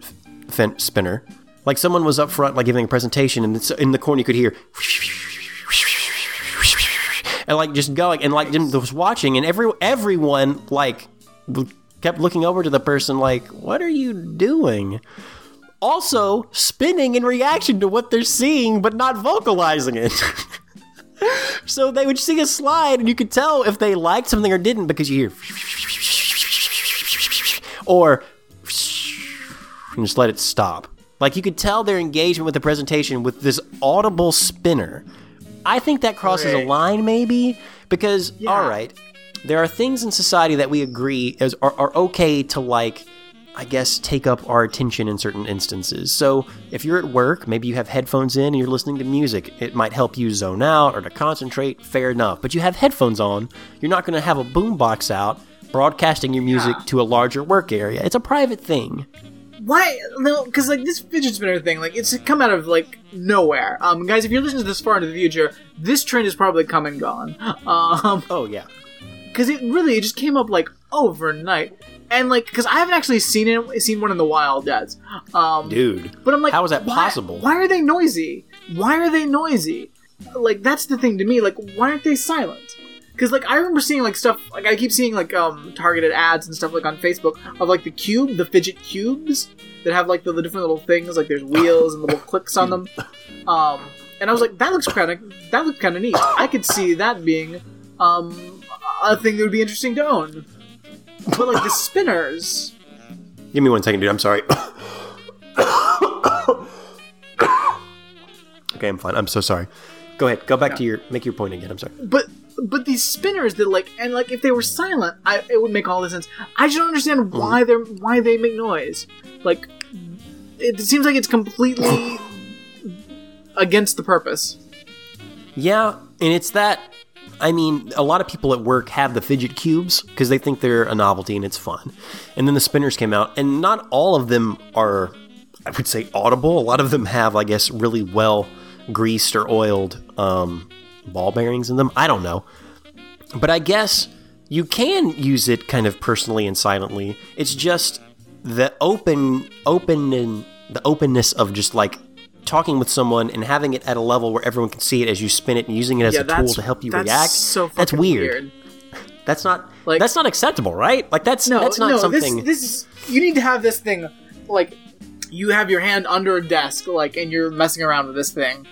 f- spinner. Like someone was up front, like giving a presentation, and it's in the corner you could hear, and like just going, and like was watching, and every everyone like... kept looking over to the person like, what are you doing? Also, spinning in reaction to what they're seeing, but not vocalizing it. So they would see a slide, and you could tell if they liked something or didn't, because you hear... or... and just let it stop. Like, you could tell their engagement with the presentation with this audible spinner. I think that crosses a line, maybe, because, yeah. all right... there are things in society that we agree as are, are okay to, like, I guess, take up our attention in certain instances. So if you're at work, maybe you have headphones in and you're listening to music. It might help you zone out or to concentrate. Fair enough. But you have headphones on. You're not going to have a boombox out broadcasting your music yeah. to a larger work area. It's a private thing. Why? No, because, like, this fidget spinner thing, like, it's come out of, like, nowhere. Um, guys, if you're listening to this far into the future, this trend is probably come and gone. Um, oh, yeah. Because it really it just came up, like, overnight. And, like, because I haven't actually seen it, seen one in the wild yet. Um, Dude. But I'm like, how is that why, possible? Why are they noisy? Why are they noisy? Like, that's the thing to me. Like, why aren't they silent? Because, like, I remember seeing, like, stuff... like, I keep seeing, like, um, targeted ads and stuff, like, on Facebook of, like, the cube, the fidget cubes that have, like, the, the different little things. Like, there's wheels and little clicks on them. Um, and I was like, that looks kind of... that looks kind of neat. I could see that being... um. a thing that would be interesting to own. But, like, the spinners... Give me one second, dude. I'm sorry. Okay, I'm fine. I'm so sorry. Go ahead. Go back yeah. to your... make your point again. I'm sorry. But but these spinners that, like... and, like, if they were silent, I, it would make all the sense. I just don't understand why mm. they're why they make noise. Like, it seems like it's completely against the purpose. Yeah, and it's that... I mean, a lot of people at work have the fidget cubes because they think they're a novelty and it's fun. And then the spinners came out, and not all of them are, I would say, audible. A lot of them have, I guess, really well greased or oiled um, ball bearings in them. I don't know. But I guess you can use it kind of personally and silently. It's just the open, open and the openness of just like, talking with someone and having it at a level where everyone can see it as you spin it and using it as yeah, a tool to help you that's react. So that's weird. weird. That's not like, that's not acceptable, right? Like that's no, that's not no, something. This, this is, you need to have this thing like you have your hand under a desk, like, and you're messing around with this thing,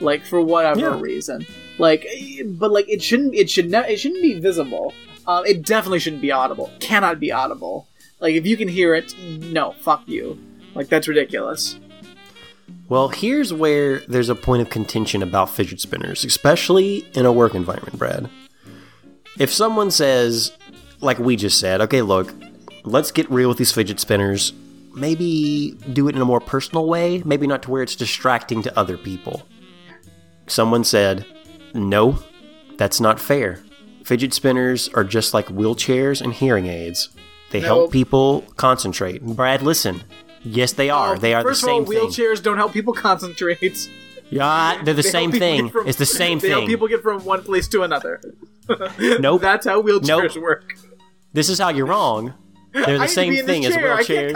like, for whatever yeah. reason. Like, but like it shouldn't it should ne- it shouldn't be visible. Um, it definitely shouldn't be audible. Cannot be audible. Like if you can hear it, no, fuck you. Like that's ridiculous. Well, here's where there's a point of contention about fidget spinners, especially in a work environment, Brad. If someone says, like we just said, okay, look, let's get real with these fidget spinners. Maybe do it in a more personal way. Maybe not to where it's distracting to other people. Someone said, no, that's not fair. Fidget spinners are just like wheelchairs and hearing aids. They nope. help people concentrate. Brad, listen. Yes, they are. Um, they are the same thing. First of all, wheelchairs thing. Don't help people concentrate. Yeah, they're the they same thing. From, it's the same they thing. They help people get from one place to another. Nope. That's how wheelchairs nope. work. This is how you're wrong. They're the I same thing as wheelchairs. I can't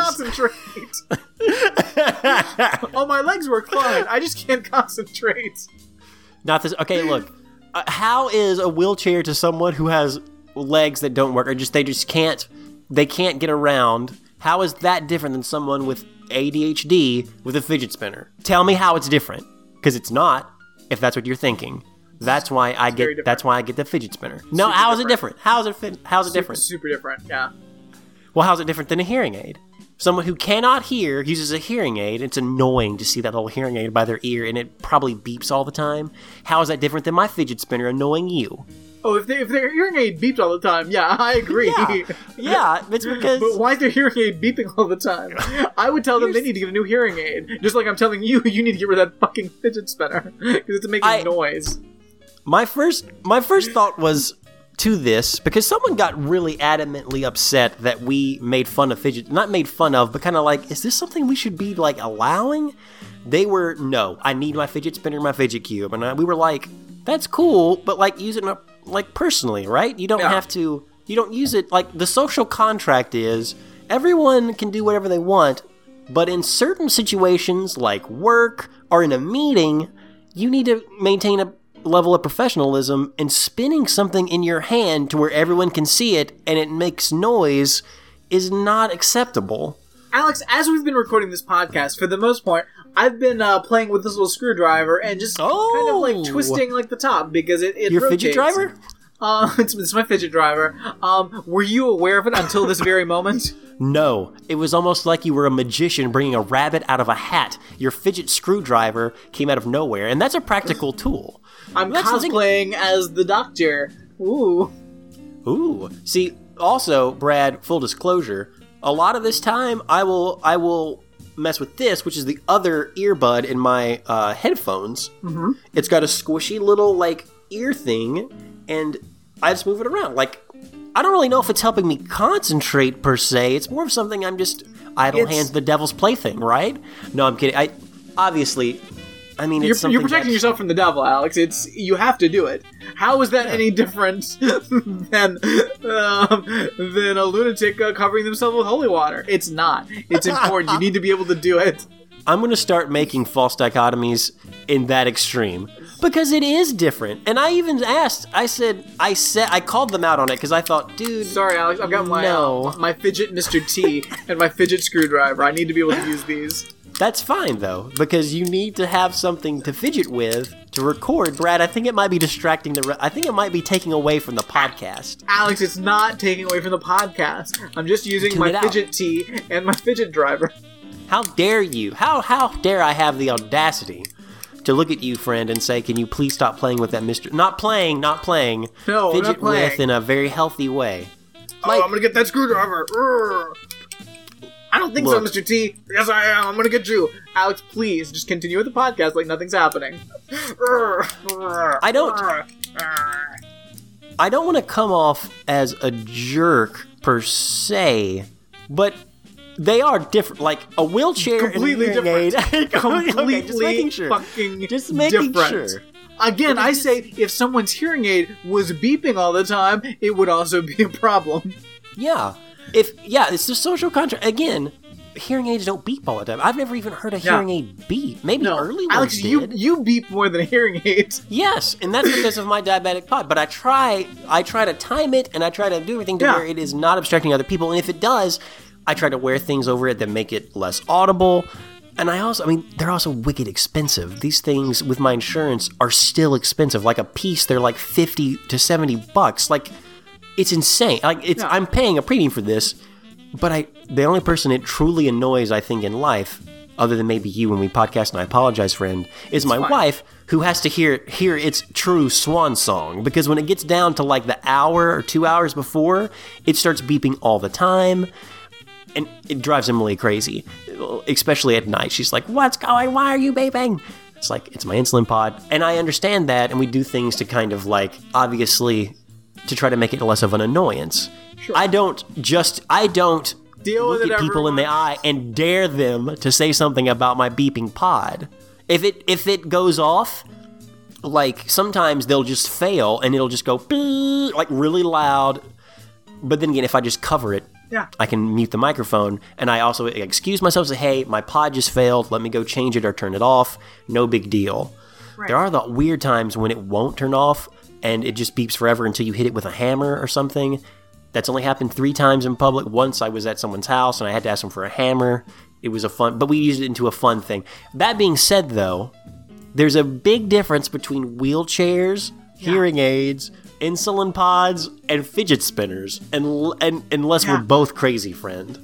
concentrate. Oh, my legs work fine. I just can't concentrate. Not this. Okay, look. Uh, how is a wheelchair to someone who has legs that don't work, or just they just can't, they can't get around? How is that different than someone with A D H D with a fidget spinner? Tell me how it's different, because it's not. If that's what you're thinking, that's why I get. That's why I get the fidget spinner. No, super how is it different? How is it? Fi- how is it super, different? Super different. Yeah. Well, how's it different than a hearing aid? Someone who cannot hear uses a hearing aid. It's annoying to see that whole hearing aid by their ear, and it probably beeps all the time. How is that different than my fidget spinner annoying you? Oh, if, they, if their hearing aid beeps all the time, yeah, I agree. Yeah, yeah, it's because... But why is their hearing aid beeping all the time? I would tell them they need to get a new hearing aid. Just like I'm telling you, you need to get rid of that fucking fidget spinner, because it's making I, noise. My first, my first thought was... to this, because someone got really adamantly upset that we made fun of fidget, not made fun of, but kind of like, is this something we should be like allowing? They were, no, I need my fidget spinner, my fidget cube. And I, we were like, that's cool, but like use it like personally, right? You don't yeah. have to, you don't use it, like the social contract is everyone can do whatever they want, but in certain situations like work or in a meeting, you need to maintain a level of professionalism, and spinning something in your hand to where everyone can see it and it makes noise is not acceptable. Alex, as we've been recording this podcast, for the most part, I've been uh, playing with this little screwdriver and just oh. kind of like twisting like the top because it, it your rotates. Fidget driver? Uh, it's, it's my fidget driver. Um, were you aware of it until this very moment? No. It was almost like you were a magician bringing a rabbit out of a hat. Your fidget screwdriver came out of nowhere, and that's a practical tool. I'm that's cosplaying as the doctor. Ooh. Ooh. See, also, Brad, full disclosure, a lot of this time I will I will mess with this, which is the other earbud in my uh, headphones. Mm-hmm. It's got a squishy little, like, ear thing, and I just move it around. Like, I don't really know if it's helping me concentrate, per se. It's more of something I'm just idle it's... hands the devil's plaything, right? No, I'm kidding. I obviously... I mean, it's you're, you're protecting that's... yourself from the devil, Alex. It's you have to do it. How is that yeah. any different than um, than a lunatic uh, covering themselves with holy water? It's not. It's important. You need to be able to do it. I'm going to start making false dichotomies in that extreme because it is different. And I even asked. I said. I said. I called them out on it because I thought, dude. Sorry, Alex. I've got my no. uh, my fidget Mister T and my fidget screwdriver. I need to be able to use these. That's fine, though, because you need to have something to fidget with to record. Brad, I think it might be distracting the... Re- I think it might be taking away from the podcast. Alex, it's not taking away from the podcast. I'm just using Tune my fidget tee and my fidget driver. How dare you? How how dare I have the audacity to look at you, friend, and say, can you please stop playing with that Mister... Not playing, not playing. No, fidget not playing. With in a very healthy way. Oh, like, I'm going to get that screwdriver. Urgh. I don't think Look. so, Mister T. Yes, I am. I'm going to get you. Alex, please, just continue with the podcast like nothing's happening. I don't... I don't want to come off as a jerk, per se, but they are different. Like, a wheelchair completely and a different. Aid. Completely okay, just making sure. fucking just making different. Sure. Again, I say, if someone's hearing aid was beeping all the time, it would also be a problem. Yeah. If yeah, it's the social contract. Again, hearing aids don't beep all the time. I've never even heard a yeah. hearing aid beep. Maybe no. early ones Alex, did. you you beep more than a hearing aid. Yes, and that's because of my diabetic pod. But I try I try to time it, and I try to do everything to yeah. where it is not obstructing other people. And if it does, I try to wear things over it that make it less audible. And I also, I mean, they're also wicked expensive. These things with my insurance are still expensive. Like a piece, they're like fifty to seventy bucks. Like. It's insane. Like it's, yeah. I'm paying a premium for this, but I the only person it truly annoys, I think, in life, other than maybe you when we podcast, and I apologize, friend, is it's my fine. wife, who has to hear hear its true swan song. Because when it gets down to like the hour or two hours before, it starts beeping all the time, and it drives Emily crazy, especially at night. She's like, "What's going? Why are you beeping?" It's like it's my insulin pod, and I understand that, and we do things to kind of like obviously. To try to make it less of an annoyance. Sure. I don't just, I don't Deal look at people everyone. in the eye and dare them to say something about my beeping pod. If it if it goes off, like sometimes they'll just fail and it'll just go like really loud. But then again, if I just cover it, Yeah. I can mute the microphone, and I also excuse myself, say, hey, my pod just failed. Let me go change it or turn it off. No big deal. Right. There are the weird times when it won't turn off, and it just beeps forever until you hit it with a hammer or something. That's only happened three times in public. Once I was at someone's house, and I had to ask them for a hammer. It was a fun, but we used it into a fun thing. That being said, though, there's a big difference between wheelchairs, yeah. hearing aids, insulin pods, and fidget spinners, and, and unless yeah. we're both crazy, friend.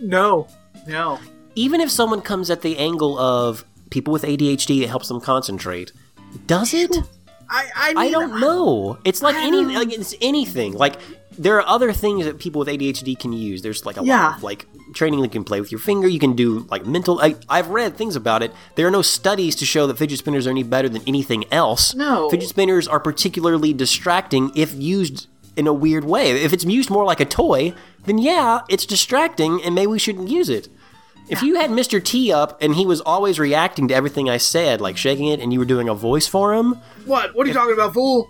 No, no. Even if someone comes at the angle of people with A D H D, it helps them concentrate. Does it? I I, mean, I don't know. It's like any like it's anything. Like there are other things that people with A D H D can use. There's like a yeah. lot of like training you can play with your finger. You can do like mental. I, I've read things about it. There are no studies to show that fidget spinners are any better than anything else. No, fidget spinners are particularly distracting if used in a weird way. If it's used more like a toy, then yeah, it's distracting, and maybe we shouldn't use it. If you had Mister T up and he was always reacting to everything I said, like shaking it, and you were doing a voice for him. What? What are you if, talking about, fool?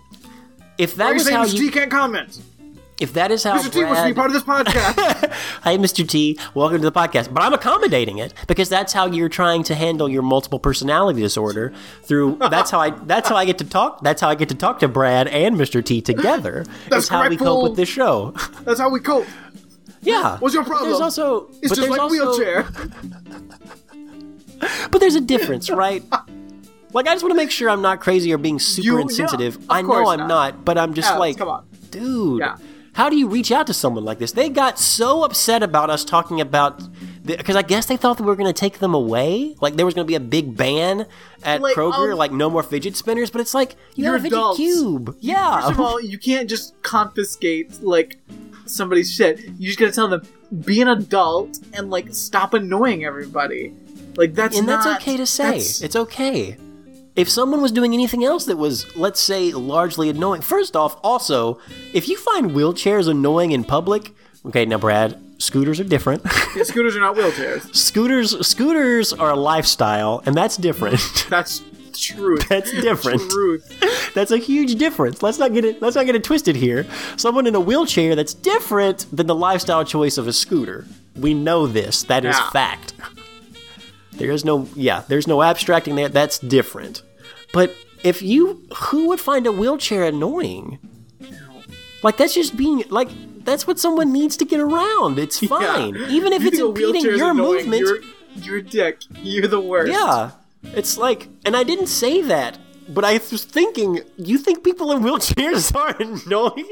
If that was how you, Mister T can't comment. If that is how Mister Brad, T wants to be part of this podcast. Hi, Mister T. Welcome to the podcast. But I'm accommodating it because that's how you're trying to handle your multiple personality disorder. Through that's how I that's how I get to talk. That's how I get to talk to Brad and Mister T together. That's how we cope with this show. That's how we cope. Yeah. What's your problem? There's also, it's just like a wheelchair. But there's a difference, right? Like, I just want to make sure I'm not crazy or being super you, insensitive. Yeah, I know I'm not. not, but I'm just Alex, like, come on. dude, yeah. how do you reach out to someone like this? They got so upset about us talking about, because I guess they thought that we were going to take them away. Like, there was going to be a big ban at like, Kroger, um, like, no more fidget spinners. But it's like, you have a fidget cube. Yeah. First of all, you can't just confiscate, like, somebody's shit. You just gotta tell them, be an adult and like stop annoying everybody. Like that's and not, that's okay to say. It's okay. If someone was doing anything else that was, let's say, largely annoying. First off, also, if you find wheelchairs annoying in public, okay, now Brad, scooters are different. Yeah, scooters are not wheelchairs. Scooters, scooters are a lifestyle, and that's different. That's truth. That's different. Truth. That's a huge difference. Let's not get it. Let's not get it twisted here. Someone in a wheelchair, that's different than the lifestyle choice of a scooter. We know this. That yeah. is fact. There is no. Yeah. There's no abstracting that. That's different. But if you, who would find a wheelchair annoying? Like that's just being like. That's what someone needs to get around. It's fine, yeah. even if you it's impeding your annoying. movement. You're, you're a dick. You're the worst. Yeah. It's like, and I didn't say that, but I was thinking, you think people in wheelchairs are annoying?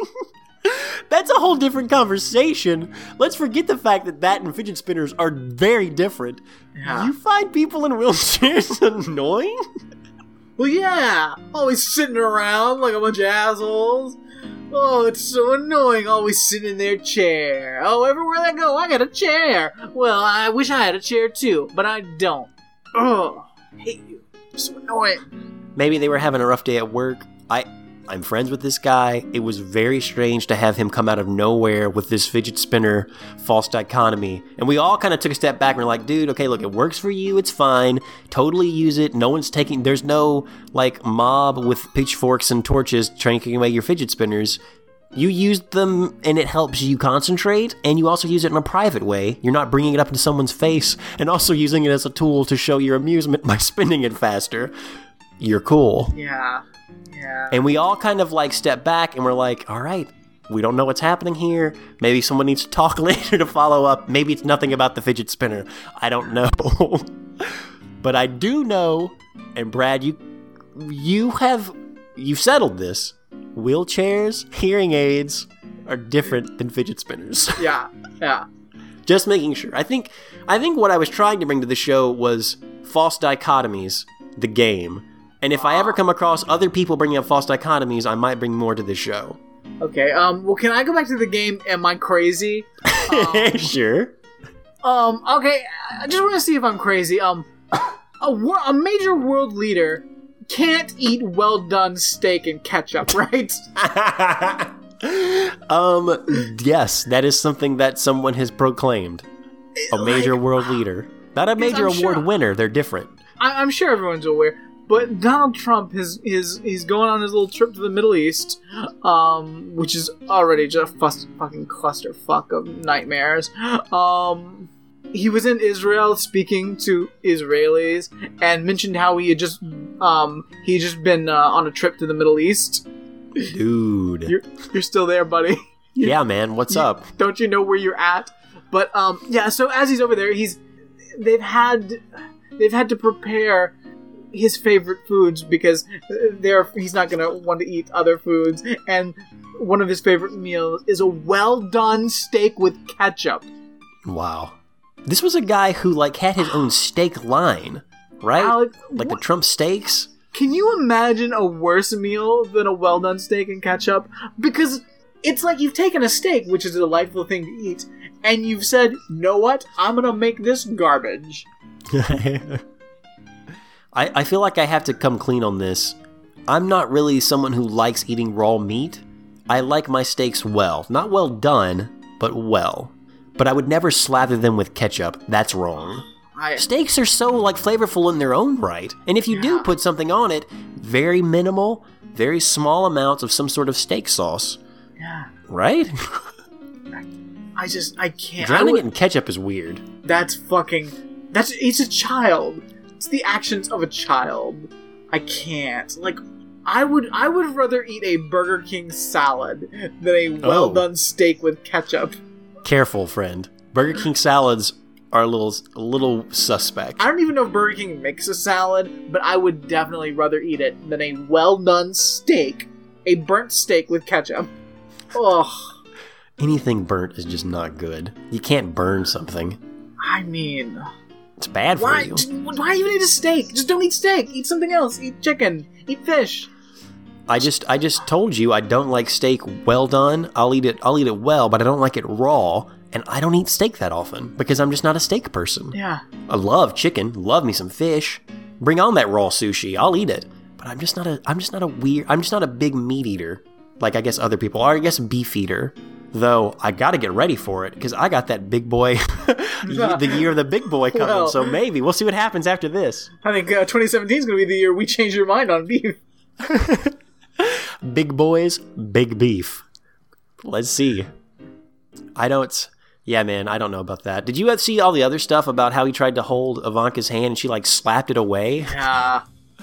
That's a whole different conversation. Let's forget the fact that that and fidget spinners are very different. Yeah. You find people in wheelchairs annoying? Well, yeah. Always sitting around like a bunch of assholes. Oh, it's so annoying, always sitting in their chair. Oh, everywhere they go, I got a chair. Well, I wish I had a chair too, but I don't. Ugh. I hate you. You're so annoying. Maybe they were having a rough day at work. I, I'm friends with this guy. It was very strange to have him come out of nowhere with this fidget spinner false dichotomy. And we all kind of took a step back and were like, dude, okay, look, it works for you. It's fine. Totally use it. No one's taking... There's no, like, mob with pitchforks and torches taking away your fidget spinners. You use them, and it helps you concentrate, and you also use it in a private way. You're not bringing it up into someone's face, and also using it as a tool to show your amusement by spinning it faster. You're cool. Yeah, yeah. And we all kind of, like, step back, and we're like, all right, we don't know what's happening here. Maybe someone needs to talk later to follow up. Maybe it's nothing about the fidget spinner. I don't know. But I do know, and Brad, you, you have, you've settled this. Wheelchairs, hearing aids are different than fidget spinners. Yeah, yeah. Just making sure. I think I think what I was trying to bring to the show was false dichotomies, the game. And if I ever come across other people bringing up false dichotomies, I might bring more to the show. Okay, um, well, can I go back to the game, Am I Crazy? Um, sure. Um, okay, I just want to see if I'm crazy. Um, a, wor- a major world leader... can't eat well-done steak and ketchup, right? um, yes, that is something that someone has proclaimed. A major like, world leader. Not a major award sure, winner, they're different. I- I'm sure everyone's aware. But Donald Trump is is he's going on his little trip to the Middle East, um, which is already just a fuss, fucking clusterfuck of nightmares. Um, he was in Israel speaking to Israelis and mentioned how he had just um he had just been uh, on a trip to the Middle East. Dude, you're you're still there, buddy. You're, yeah, man. What's you, up? Don't you know where you're at? But um, yeah. So as he's over there, he's they've had they've had to prepare his favorite foods because they're he's not gonna want to eat other foods. And one of his favorite meals is a well done steak with ketchup. Wow, this was a guy who like had his own steak line, right? Alex, like what? The Trump steaks. Can you imagine a worse meal than a well done steak and ketchup? Because it's like you've taken a steak, which is a delightful thing to eat, and you've said, "Know what? I'm gonna make this garbage." I, I feel like I have to come clean on this. I'm not really someone who likes eating raw meat. I like my steaks well, not well done, but well. But I would never slather them with ketchup. That's wrong. I, steaks are so like flavorful in their own right, and if you yeah. do put something on it, very minimal, very small amounts of some sort of steak sauce. Yeah. Right? I, I just, I can't. Drowning I would, it in ketchup is weird. That's fucking, that's, it's a child. It's the actions of a child. I can't. Like, I would, I would rather eat a Burger King salad than a well-done oh. steak with ketchup. Careful, friend. Burger King salads are a little, a little suspect. I don't even know if Burger King makes a salad, but I would definitely rather eat it than a well-done steak, a burnt steak with ketchup. Ugh. Anything burnt is just not good. You can't burn something. I mean, it's bad for why, you. Just, why even eat a steak? Just don't eat steak. Eat something else. Eat chicken. Eat fish. I just, I just told you I don't like steak well done. I'll eat it. I'll eat it well, but I don't like it raw. And I don't eat steak that often because I'm just not a steak person. Yeah. I love chicken. Love me some fish. Bring on that raw sushi. I'll eat it. But I'm just not a. I'm just not a weird. I'm just not a big meat eater. Like, I guess other people are, I guess, beef eater. Though, I gotta get ready for it, because I got that big boy, the year of the big boy coming, well, so maybe. We'll see what happens after this. I think uh, twenty seventeen is gonna be the year we change your mind on beef. Big boys, big beef. Let's see. I don't, yeah, man, I don't know about that. Did you see all the other stuff about how he tried to hold Ivanka's hand, and she, like, slapped it away? Yeah,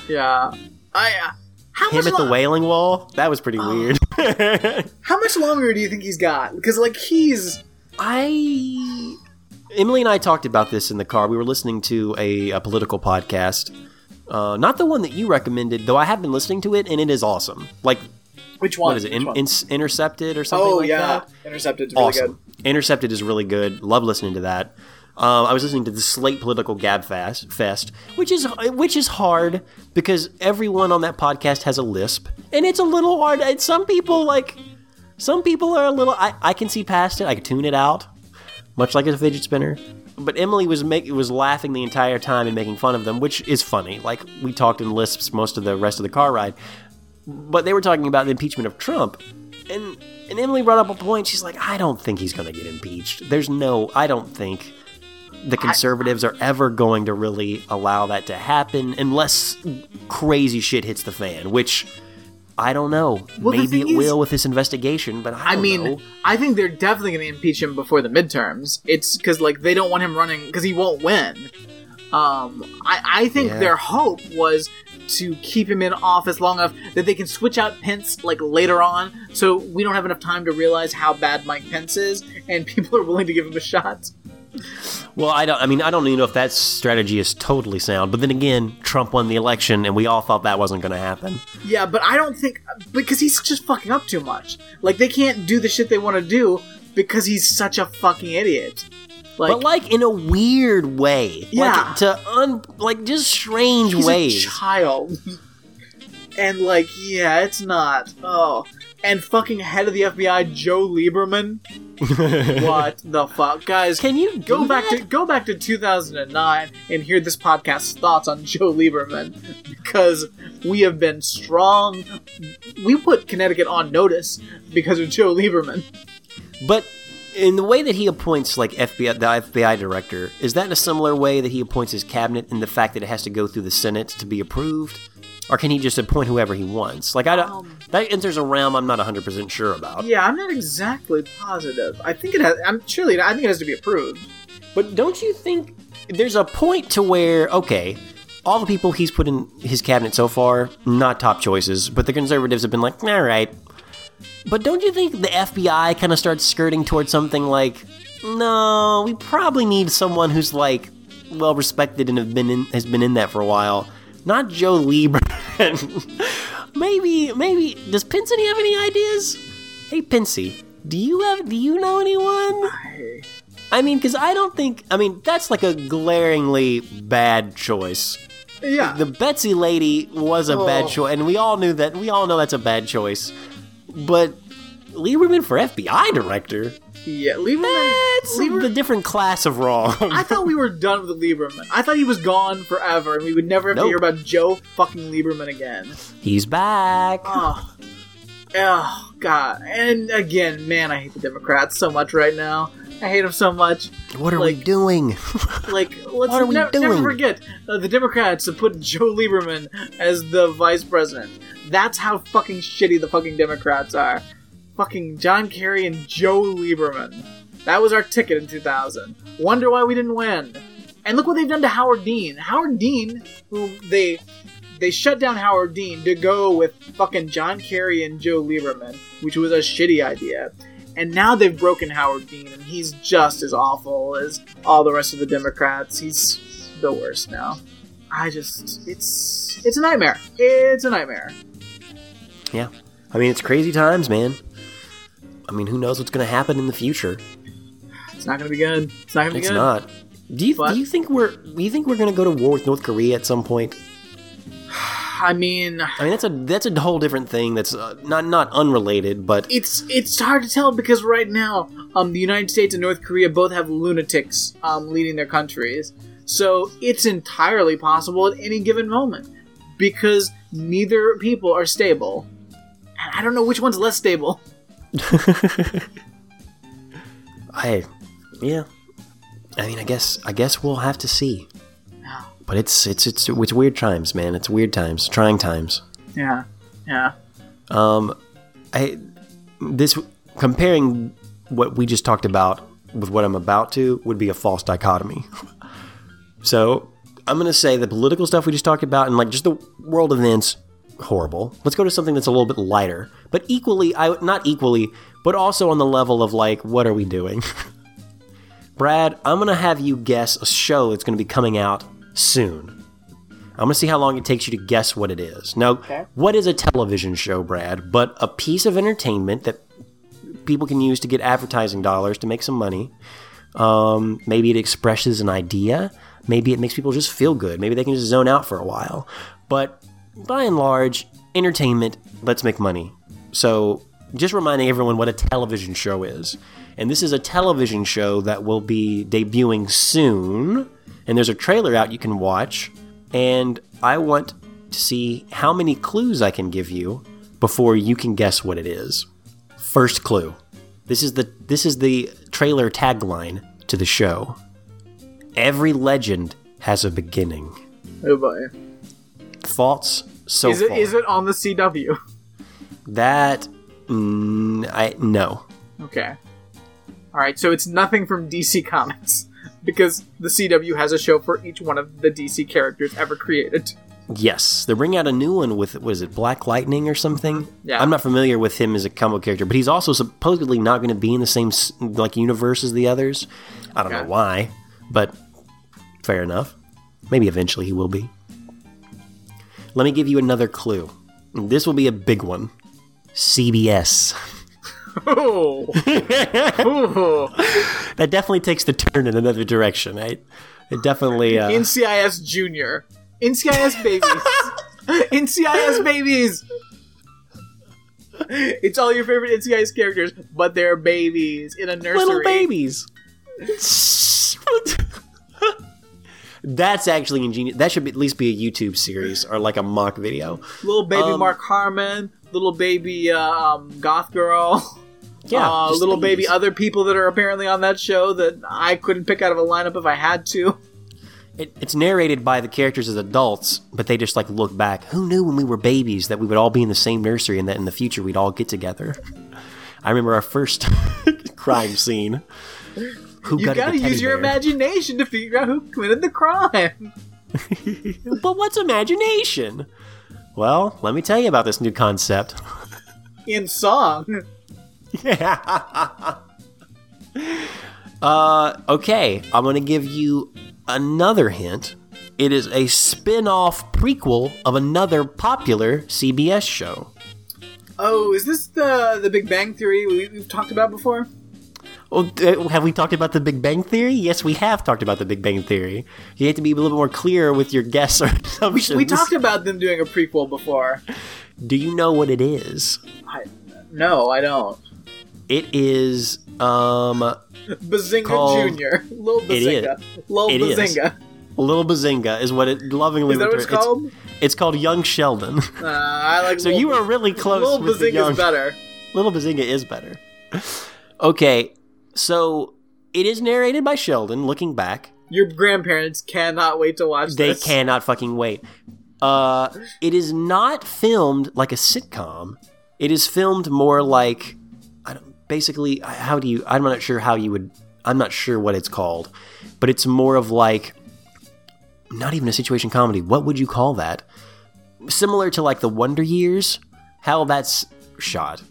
yeah. I, uh... How Him at lo- the Wailing Wall? That was pretty uh, weird. How much longer do you think he's got? Because, like, he's... I... Emily and I talked about this in the car. We were listening to a, a political podcast. Uh, not the one that you recommended, though I have been listening to it, and it is awesome. Like... Which one? What is it? In- in- Intercepted or something oh, like yeah. that? Oh, yeah. Intercepted's really awesome. good. Intercepted is really good. Love listening to that. Uh, I was listening to the Slate Political Gab Fest, Fest, which is which is hard because everyone on that podcast has a lisp, and it's a little hard. And some people like, some people are a little. I, I can see past it. I can tune it out, much like a fidget spinner. But Emily was make, was laughing the entire time and making fun of them, which is funny. Like we talked in lisps most of the rest of the car ride, but they were talking about the impeachment of Trump, and and Emily brought up a point. She's like, I don't think he's going to get impeached. There's no, I don't think. The conservatives are ever going to really allow that to happen unless crazy shit hits the fan, which I don't know. Well, maybe it is, will with this investigation, but I don't I mean, know. I think they're definitely going to impeach him before the midterms. It's because like they don't want him running because he won't win. Um, I, I think yeah. their hope was to keep him in office long enough that they can switch out Pence like later on, so we don't have enough time to realize how bad Mike Pence is, and people are willing to give him a shot. Well, I don't. I mean, I don't even know if that strategy is totally sound. But then again, Trump won the election, and we all thought that wasn't going to happen. Yeah, but I don't think because he's just fucking up too much. Like they can't do the shit they want to do because he's such a fucking idiot. Like, but like in a weird way. Yeah. Like, to un like just strange he's ways. He's a child. And like, yeah, it's not. Oh. And fucking head of the F B I, Joe Lieberman. What the fuck, guys? Can you go do back that? to go back to two thousand nine and hear this podcast's thoughts on Joe Lieberman? Because we have been strong. We put Connecticut on notice because of Joe Lieberman. But in the way that he appoints, like F B I, the F B I director, is that in a similar way that he appoints his cabinet? In the fact that it has to go through the Senate to be approved? Or can he just appoint whoever he wants? Like, I don't, um, that enters a realm I'm not one hundred percent sure about. Yeah, I'm not exactly positive. I think it has, I'm surely, I think it has to be approved. But don't you think there's a point to where, okay, all the people he's put in his cabinet so far, not top choices, but the conservatives have been like, all right. But don't you think the F B I kind of starts skirting towards something like, no, we probably need someone who's like well-respected and have been in, has been in that for a while. Not Joe Lieber. maybe, maybe, does Pinsy have any ideas? Hey, Pinsy, do you have, do you know anyone? I mean, because I don't think, I mean, that's like a glaringly bad choice. Yeah. The Betsy lady was a oh. bad choice, and we all knew that, we all know that's a bad choice. But Lieberman for F B I director? Yeah, Lieberman. That's Lieber- a different class of wrong. I thought we were done with Lieberman. I thought he was gone forever, and we would never have nope. to hear about Joe fucking Lieberman again. He's back. Oh. oh, God. And again, man, I hate the Democrats so much right now. I hate them so much. What are like, we doing? like, let's what are we ne- doing? Never forget uh, the Democrats have put Joe Lieberman as the vice president. That's how fucking shitty the fucking Democrats are. Fucking John Kerry and Joe Lieberman. That was our ticket in two thousand. Wonder why we didn't win. And look what they've done to Howard Dean. Howard Dean, who they they shut down Howard Dean to go with fucking John Kerry and Joe Lieberman, which was a shitty idea. And now they've broken Howard Dean, and he's just as awful as all the rest of the Democrats. He's the worst now. I just... It's it's a nightmare. It's a nightmare. Yeah. I mean, it's crazy times, man. I mean, who knows what's going to happen in the future? It's not going to be good. It's not going to be it's good. It's not. Do you but, do you think we're do you think we're going to go to war with North Korea at some point? I mean, I mean that's a that's a whole different thing. That's uh, not not unrelated, but it's it's hard to tell because right now, um, the United States and North Korea both have lunatics um leading their countries. So it's entirely possible at any given moment because neither people are stable, and I don't know which one's less stable. I, yeah, I mean, I guess, I guess we'll have to see. But it's, it's, it's, it's weird times, man. It's weird times, trying times. Yeah, yeah. Um, I, this comparing what we just talked about with what I'm about to would be a false dichotomy. So I'm gonna say the political stuff we just talked about and like just the world events. Horrible. Let's go to something that's a little bit lighter, but equally, I not equally, but also on the level of like, what are we doing? Brad, I'm going to have you guess a show that's going to be coming out soon. I'm going to see how long it takes you to guess what it is. Now, okay. What is a television show, Brad, but a piece of entertainment that people can use to get advertising dollars to make some money? Um, maybe it expresses an idea. Maybe it makes people just feel good. Maybe they can just zone out for a while. But by and large, entertainment, let's make money. So just reminding everyone what a television show is. And this is a television show that will be debuting soon. And there's a trailer out you can watch. And I want to see how many clues I can give you before you can guess what it is. First clue. This is the this is the trailer tagline to the show. Every legend has a beginning. Oh boy. False so is it, far. Is it on the C W? That mm, I no. Okay. All right. So it's nothing from D C Comics because the C W has a show for each one of the D C characters ever created. Yes, they're bringing out a new one with was it Black Lightning or something? Yeah. I'm not familiar with him as a comic character, but he's also supposedly not going to be in the same like universe as the others. I don't okay. know why, but fair enough. Maybe eventually he will be. Let me give you another clue. This will be a big one. C B S. Oh. oh. That definitely takes the turn in another direction, right? It definitely... Uh... N C I S Junior. N C I S Babies. N C I S Babies! It's all your favorite N C I S characters, but they're babies in a nursery. Little babies. That's actually ingenious. That should at least be a YouTube series or like a mock video. Little baby um, Mark Harmon, little baby uh, um, Goth Girl, yeah, uh, little baby these. Other people that are apparently on that show that I couldn't pick out of a lineup if I had to. It, it's narrated by the characters as adults, but they just like look back. Who knew when we were babies that we would all be in the same nursery and that in the future we'd all get together? I remember our first crime scene. Who you got gotta use your bear? imagination to figure out who committed the crime. But what's imagination? Well, let me tell you about this new concept. In song. Yeah. Uh, okay, I'm going to give you another hint. It is a spin-off prequel of another popular C B S show. Oh, is this the the Big Bang Theory we've talked about before? Well, have we talked about the Big Bang Theory? Yes, we have talked about the Big Bang Theory. You have to be a little bit more clear with your guess or assumptions. We, we talked about them doing a prequel before. Do you know what it is? I, no, I don't. It is, um... Bazinga called, Junior Lil Bazinga. Lil it Bazinga. Is. Little Bazinga is what it lovingly... Is that what it's refer- called? It's, it's called Young Sheldon. Uh, I like So Lil you were really close Lil with Bazinga's the young... Little Bazinga's better. Little Bazinga is better. Okay, so it is narrated by Sheldon, looking back. Your grandparents cannot wait to watch they this. They cannot fucking wait. Uh, it is not filmed like a sitcom. It is filmed more like... I don't, basically, how do you... I'm not sure how you would... I'm not sure what it's called. But it's more of like... Not even a situation comedy. What would you call that? Similar to like the Wonder Years, how that's shot.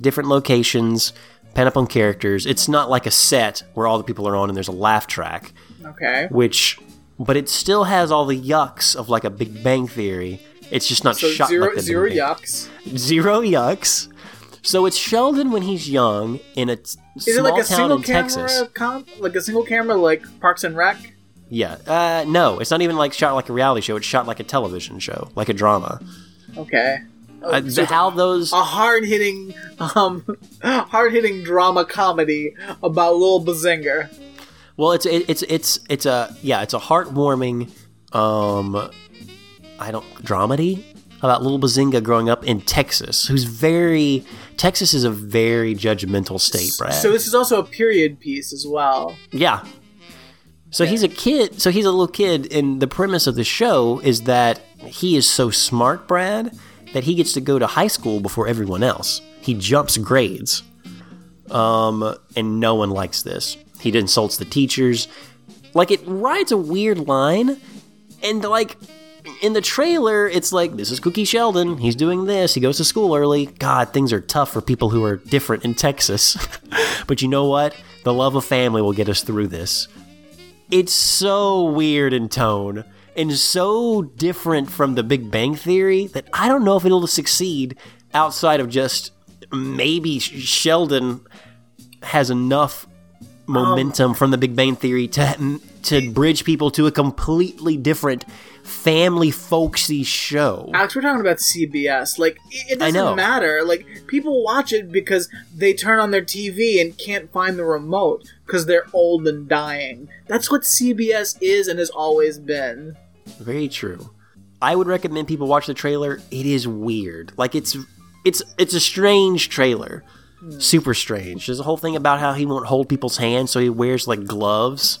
Different locations, pen up on characters. It's not like a set where all the people are on and there's a laugh track. Okay. Which, but it still has all the yucks of like a Big Bang Theory. It's just not so shot zero, like the Zero Big yucks. Bang. Zero yucks. So it's Sheldon when he's young in a t- small like a town in Texas. Comp? Like a single camera, like Parks and Rec? Yeah. Uh, no, it's not even like shot like a reality show. It's shot like a television show, like a drama. Okay. Oh, uh, so how those a hard hitting, um, hard hitting drama comedy about Lil Bazinga. Well, it's it, it's it's it's a yeah, it's a heartwarming, um, I don't dramedy about Lil Bazinga growing up in Texas, who's very Texas is a very judgmental state, Brad. So this is also a period piece as well. Yeah. So he's a kid, so he's a little kid, and the premise of the show is that he is so smart, Brad, that he gets to go to high school before everyone else. He jumps grades, um, and no one likes this. He insults the teachers. Like, it rides a weird line, and, like, in the trailer, it's like, this is Cookie Sheldon, he's doing this, he goes to school early. God, things are tough for people who are different in Texas. But you know what? The love of family will get us through this. It's so weird in tone and so different from the Big Bang Theory that I don't know if it'll succeed outside of just maybe Sheldon has enough momentum um, from the Big Bang Theory to to bridge people to a completely different family folksy show. Alex, we're talking about C B S. Like, it doesn't matter. Like, people watch it because they turn on their T V and can't find the remote because they're old and dying. That's what C B S is and has always been. Very true. I would recommend people watch the trailer. It is weird. Like, it's it's it's a strange trailer. Mm. Super strange. There's a whole thing about how he won't hold people's hands, so he wears, like, gloves.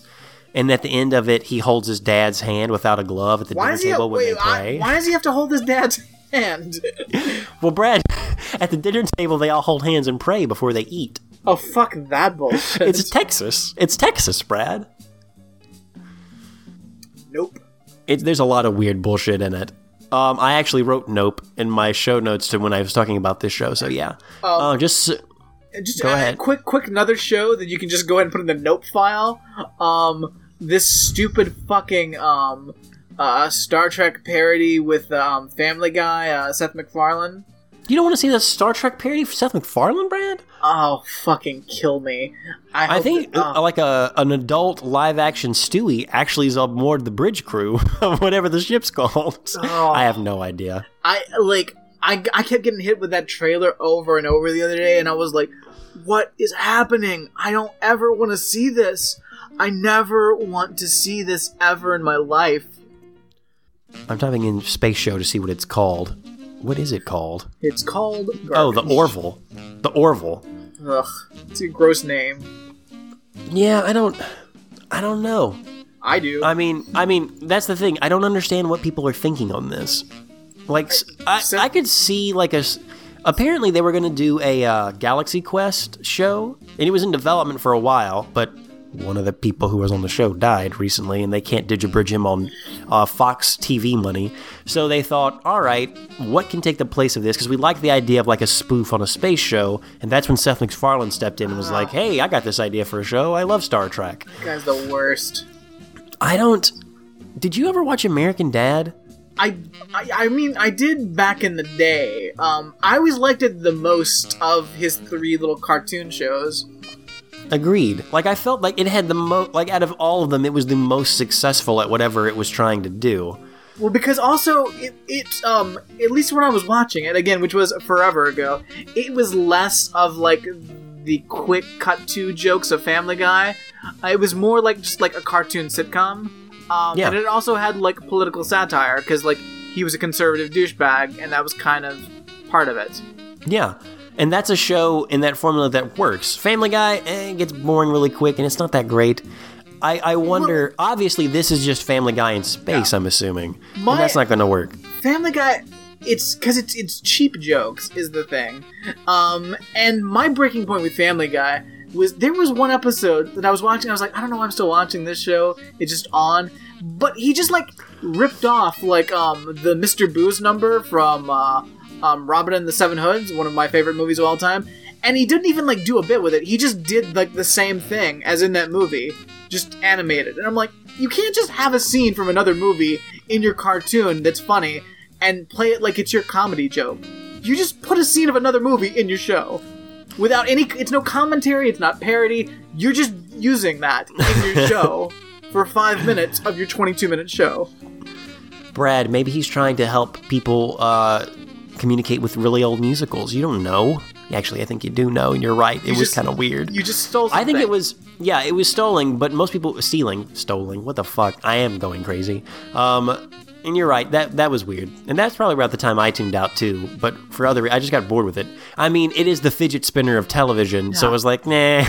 And at the end of it, he holds his dad's hand without a glove at the why dinner table ha- when wait, they play. I, why does he have to hold his dad's hand? Well, Brad, at the dinner table, they all hold hands and pray before they eat. Oh, fuck that bullshit. It's Texas. It's Texas, Brad. Nope. It, there's a lot of weird bullshit in it. Um, I actually wrote nope in my show notes to when I was talking about this show, so yeah. Um, um, just... Just go ahead. Quick, quick, another show that you can just go ahead and put in the nope file. Um... This stupid fucking um, uh, Star Trek parody with um, Family Guy, uh, Seth MacFarlane. You don't want to see the Star Trek parody for Seth MacFarlane, Brad? Oh, fucking kill me. I, I think that, uh, like a an adult live-action Stewie actually is aboard the bridge crew of whatever the ship's called. Oh, I have no idea. I like I, I kept getting hit with that trailer over and over the other day, and I was like, what is happening? I don't ever want to see this. I never want to see this ever in my life. I'm typing in Space Show to see what it's called. What is it called? It's called... Garbage. Oh, The Orville. The Orville. Ugh, it's a gross name. Yeah, I don't... I don't know. I do. I mean, I mean, that's the thing. I don't understand what people are thinking on this. Like, I, so, I could see like a. Apparently, they were going to do a uh, Galaxy Quest show, and it was in development for a while. But one of the people who was on the show died recently, and they can't digibridge him on uh, Fox T V money. So they thought, all right, what can take the place of this? Because we like the idea of like a spoof on a space show, and that's when Seth MacFarlane stepped in and was like, "Hey, I got this idea for a show. I love Star Trek." You guys, the worst. I don't. Did you ever watch American Dad? I, I I mean, I did back in the day. Um, I always liked it the most of his three little cartoon shows. Agreed. Like, I felt like it had the most, like, out of all of them, it was the most successful at whatever it was trying to do. Well, because also, it, it um, at least when I was watching it, again, which was forever ago, it was less of, like, the quick cut-to jokes of Family Guy. Uh, it was more like just, like, a cartoon sitcom. Um, yeah. And it also had, like, political satire, because, like, he was a conservative douchebag, and that was kind of part of it. Yeah, and that's a show in that formula that works. Family Guy, eh, gets boring really quick, and it's not that great. I, I wonder, well, obviously, this is just Family Guy in space, yeah. I'm assuming. My, and that's not going to work. Family Guy, it's, because it's, it's cheap jokes, is the thing. Um, and my breaking point with Family Guy... was there was one episode that I was watching, I was like, I don't know why I'm still watching this show, it's just on, but he just, like, ripped off, like, um, the Mister Booze number from, uh, um, Robin and the Seven Hoods, one of my favorite movies of all time, and he didn't even, like, do a bit with it, he just did, like, the same thing as in that movie, just animated, and I'm like, you can't just have a scene from another movie in your cartoon that's funny, and play it like it's your comedy joke. You just put a scene of another movie in your show. Without any, it's no commentary, it's not parody, you're just using that in your show for five minutes of your twenty-two minute show. Brad, maybe he's trying to help people uh, communicate with really old musicals. You don't know. Actually, I think you do know, and you're right. It you was kind of weird. You just stole something. I think it was, yeah, it was stolen, but most people, stealing, stolen, what the fuck? I am going crazy. Um... And you're right, that that was weird. And that's probably about the time I tuned out, too. But for other reasons, I just got bored with it. I mean, it is the fidget spinner of television, yeah. So I was like, nah,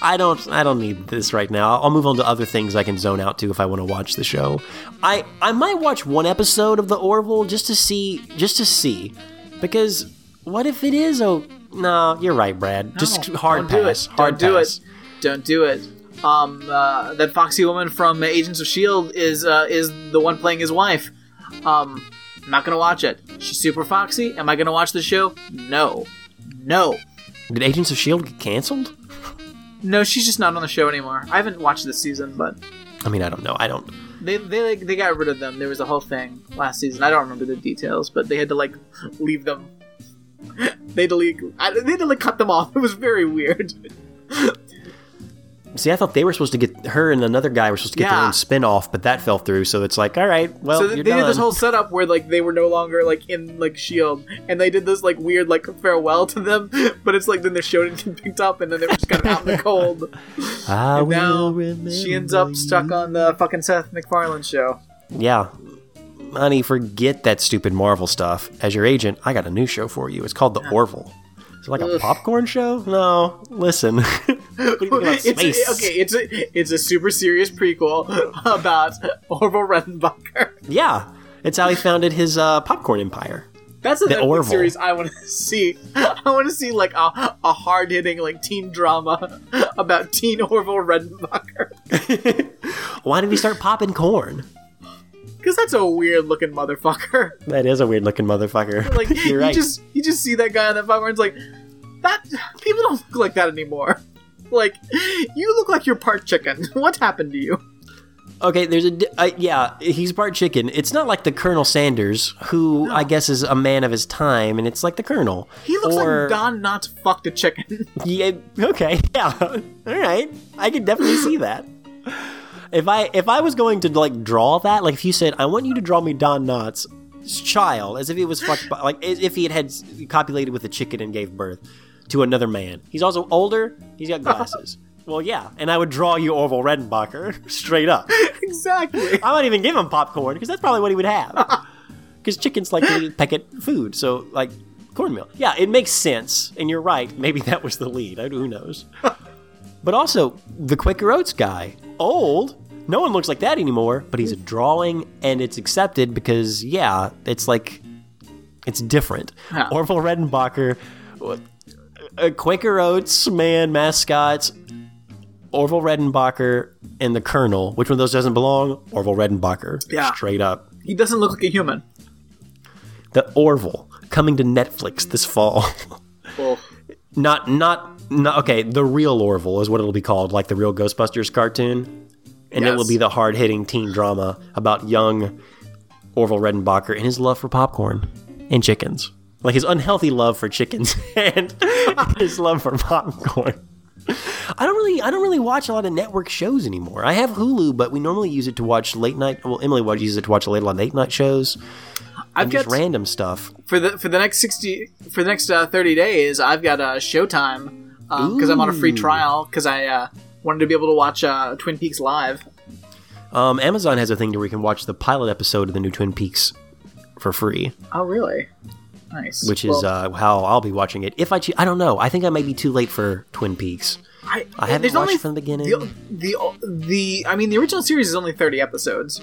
I don't I don't need this right now. I'll move on to other things I can zone out to if I want to watch the show. I, I might watch one episode of The Orville just to see, just to see. Because what if it is? Oh, no, you're right, Brad. Just no, hard don't pass. Do it. Hard don't pass. Don't do it. Don't do it. Um, uh, that foxy woman from Agents of S H I E L D is, uh, is the one playing his wife. Um, I'm not gonna watch it. She's super foxy. Am I gonna watch the show? No. No. Did Agents of S H I E L D get canceled? No, she's just not on the show anymore. I haven't watched this season, but... I mean, I don't know. I don't... They, they, like, they got rid of them. There was a whole thing last season. I don't remember the details, but they had to, like, leave them. they had to, like, I, they had to, like, cut them off. It was very weird. See, I thought they were supposed to get, her and another guy were supposed to get yeah. their own spin-off, but that fell through, so it's like, all right, well, So th- you're they done. Did this whole setup where, like, they were no longer, like, in, like, S H I E L D, and they did this, like, weird, like, farewell to them, but it's like, then the show didn't get picked up, and then they were just kind of out in the cold. I and will now, she ends up stuck on the fucking Seth MacFarlane show. Yeah. Honey, forget that stupid Marvel stuff. As your agent, I got a new show for you. It's called The yeah. Orville. Is it like a Ugh. popcorn show? No. Listen. What do you think about space? It's a, okay, it's a, it's a super serious prequel about Orville Redenbacher. Yeah. It's how he founded his uh, popcorn empire. That's a series I want to see. I want to see like a, a hard-hitting like teen drama about teen Orville Redenbacher. Why did he start popping corn? Because that's a weird-looking motherfucker. That is a weird-looking motherfucker. Like, You're you right. just you just see that guy on that popcorn, and it's like, that people don't look like that anymore. Like, you look like you're part chicken. What happened to you? Okay, there's a... Uh, yeah, he's part chicken. It's not like the Colonel Sanders, who no. I guess is a man of his time, and it's like the Colonel. He looks or, like Don Knotts fucked a chicken. Yeah, okay, yeah. All right. I can definitely see that. If I if I was going to, like, draw that, like, if you said, I want you to draw me Don Knotts' child, as if he was fucked by, like, as if he had, had copulated with a chicken and gave birth to another man. He's also older. He's got glasses. Well, yeah. And I would draw you Orville Redenbacher straight up. Exactly. I might even give him popcorn, because that's probably what he would have. Because chickens like to peck at food, so, like, cornmeal. Yeah, it makes sense, and you're right. Maybe that was the lead. I, who knows? But also, the Quaker Oats guy. Old... No one looks like that anymore, but he's a drawing, and it's accepted because, yeah, it's like, it's different. Huh. Orville Redenbacher, Quaker Oats, man, mascots, Orville Redenbacher, and the Colonel. Which one of those doesn't belong? Orville Redenbacher. Yeah. Straight up. He doesn't look like a human. The Orville, coming to Netflix this fall. Well. Not, not, not, okay, the real Orville is what it'll be called, like the real Ghostbusters cartoon. And yes. It will be the hard-hitting teen drama about young Orville Redenbacher and his love for popcorn and chickens. Like his unhealthy love for chickens and his love for popcorn. I don't really, I don't really watch a lot of network shows anymore. I have Hulu, but we normally use it to watch late night. Well, Emily uses it to watch a lot of late night shows. I've and got just random stuff for the for the next sixty for the next uh, thirty days. I've got uh, Showtime because um, I'm on a free trial because I uh, wanted to be able to watch uh, Twin Peaks live. Um, Amazon has a thing where you can watch the pilot episode of the new Twin Peaks for free. Oh, really? Nice. Which is well, uh, how I'll be watching it. If I, che- I don't know. I think I may be too late for Twin Peaks. I, I haven't watched it from the beginning. The, the the I mean, the original series is only thirty episodes.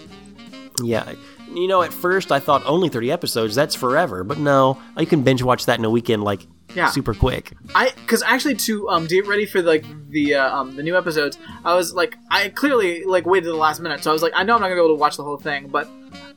Yeah. You know, at first I thought only thirty episodes, that's forever. But no, you can binge watch that in a weekend, like, yeah. super quick. I Because actually to um, get ready for, like, the uh, um, the new episodes, I was, like, I clearly, like, waited to the last minute. So I was like, I know I'm not going to be able to watch the whole thing. But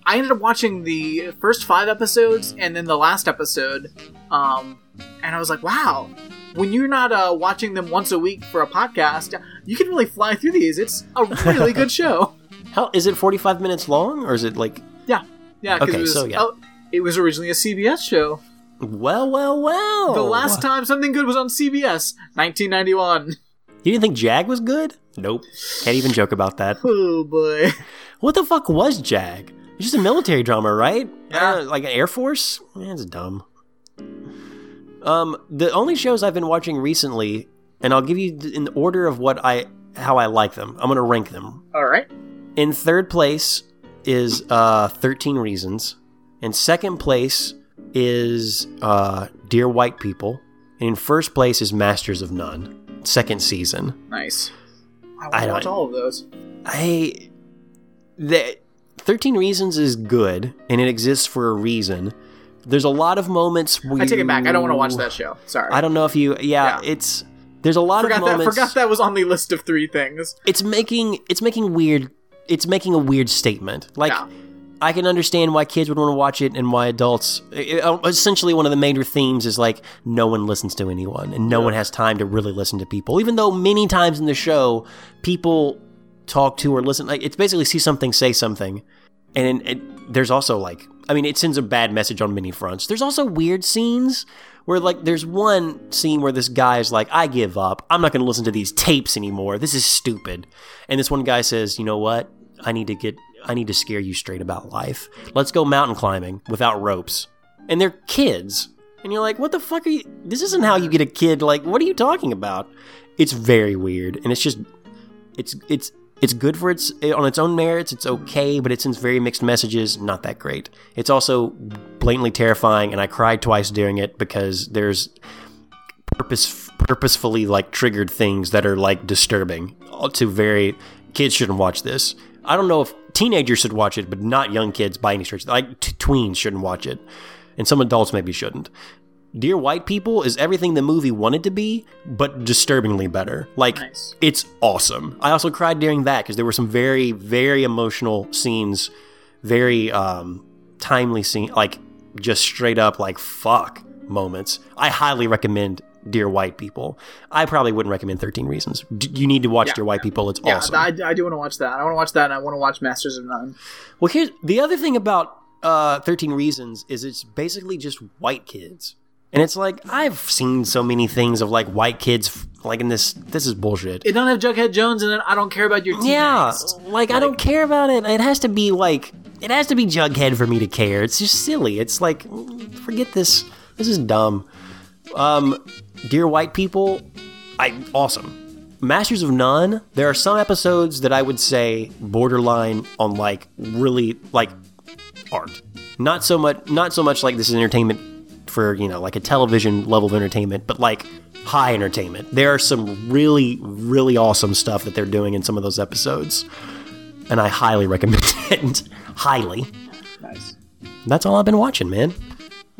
I ended up watching the first five episodes and then the last episode. Um, and I was like, wow, when you're not uh, watching them once a week for a podcast, you can really fly through these. It's a really good show. Hell, is it forty-five minutes long, or is it, like... Yeah, yeah, because okay, it, was, so, yeah. oh, it was originally a C B S show. Well, well, well. The last time something good was on C B S, nineteen ninety-one. You didn't think Jag was good? Nope. Can't even joke about that. Oh, boy. What the fuck was Jag? It's just a military drama, right? Yeah. Uh, like an Air Force? That's dumb. Um, the only shows I've been watching recently, and I'll give you in the order of what I how I like them. I'm going to rank them. All right. In third place... is uh, thirteen Reasons. In second place is uh, Dear White People. And in first place is Masters of None, second season. Nice. I, I watch all of those. I the thirteen Reasons is good, and it exists for a reason. There's a lot of moments where I take it back. I don't want to watch that show. Sorry. I don't know if you... Yeah, yeah. It's... There's a lot forgot of moments... I forgot that was on the list of three things. It's making It's making weird... It's making a weird statement. Like, yeah. I can understand why kids would want to watch it and why adults... It, essentially, one of the major themes is, like, no one listens to anyone and no yeah. one has time to really listen to people. Even though many times in the show, people talk to or listen... Like, it's basically see something, say something. And it, it, there's also, like... I mean, it sends a bad message on many fronts. There's also weird scenes where, like, there's one scene where this guy is like, I give up. I'm not going to listen to these tapes anymore. This is stupid. And this one guy says, you know what? I need to get, I need to scare you straight about life. Let's go mountain climbing without ropes. And they're kids. And you're like, what the fuck are you, this isn't how you get a kid, like, what are you talking about? It's very weird. And it's just, it's, it's, it's good for its, on its own merits, it's okay, but it sends very mixed messages, not that great. It's also blatantly terrifying, and I cried twice during it because there's purpose, purposefully, like, triggered things that are, like, disturbing to very, kids shouldn't watch this. I don't know if teenagers should watch it, but not young kids by any stretch. Like, t- tweens shouldn't watch it. And some adults maybe shouldn't. Dear White People is everything the movie wanted to be, but disturbingly better. Like, nice. It's awesome. I also cried during that because there were some very, very emotional scenes, very um, timely scenes, like, just straight up, like, fuck moments. I highly recommend Dear White People. I probably wouldn't recommend thirteen Reasons. D- you need to watch yeah. Dear White People. It's yeah, awesome. I, I do want to watch that. I want to watch that, and I want to watch Masters of None. Well, here's the other thing about uh, thirteen Reasons is it's basically just white kids. And it's like, I've seen so many things of, like, white kids, like, in this, this is bullshit. It don't have Jughead Jones, and then I don't care about your teammates. Yeah, like, like, I don't care about it. It has to be, like, it has to be Jughead for me to care. It's just silly. It's like, forget this. This is dumb. Um... Dear White People, I awesome. Masters of None, there are some episodes that I would say borderline on, like, really, like, art. Not so much, not so much like this is entertainment for, you know, like a television level of entertainment, but, like, high entertainment. There are some really, really awesome stuff that they're doing in some of those episodes. and I highly recommend it. Highly. Nice. That's all I've been watching, man.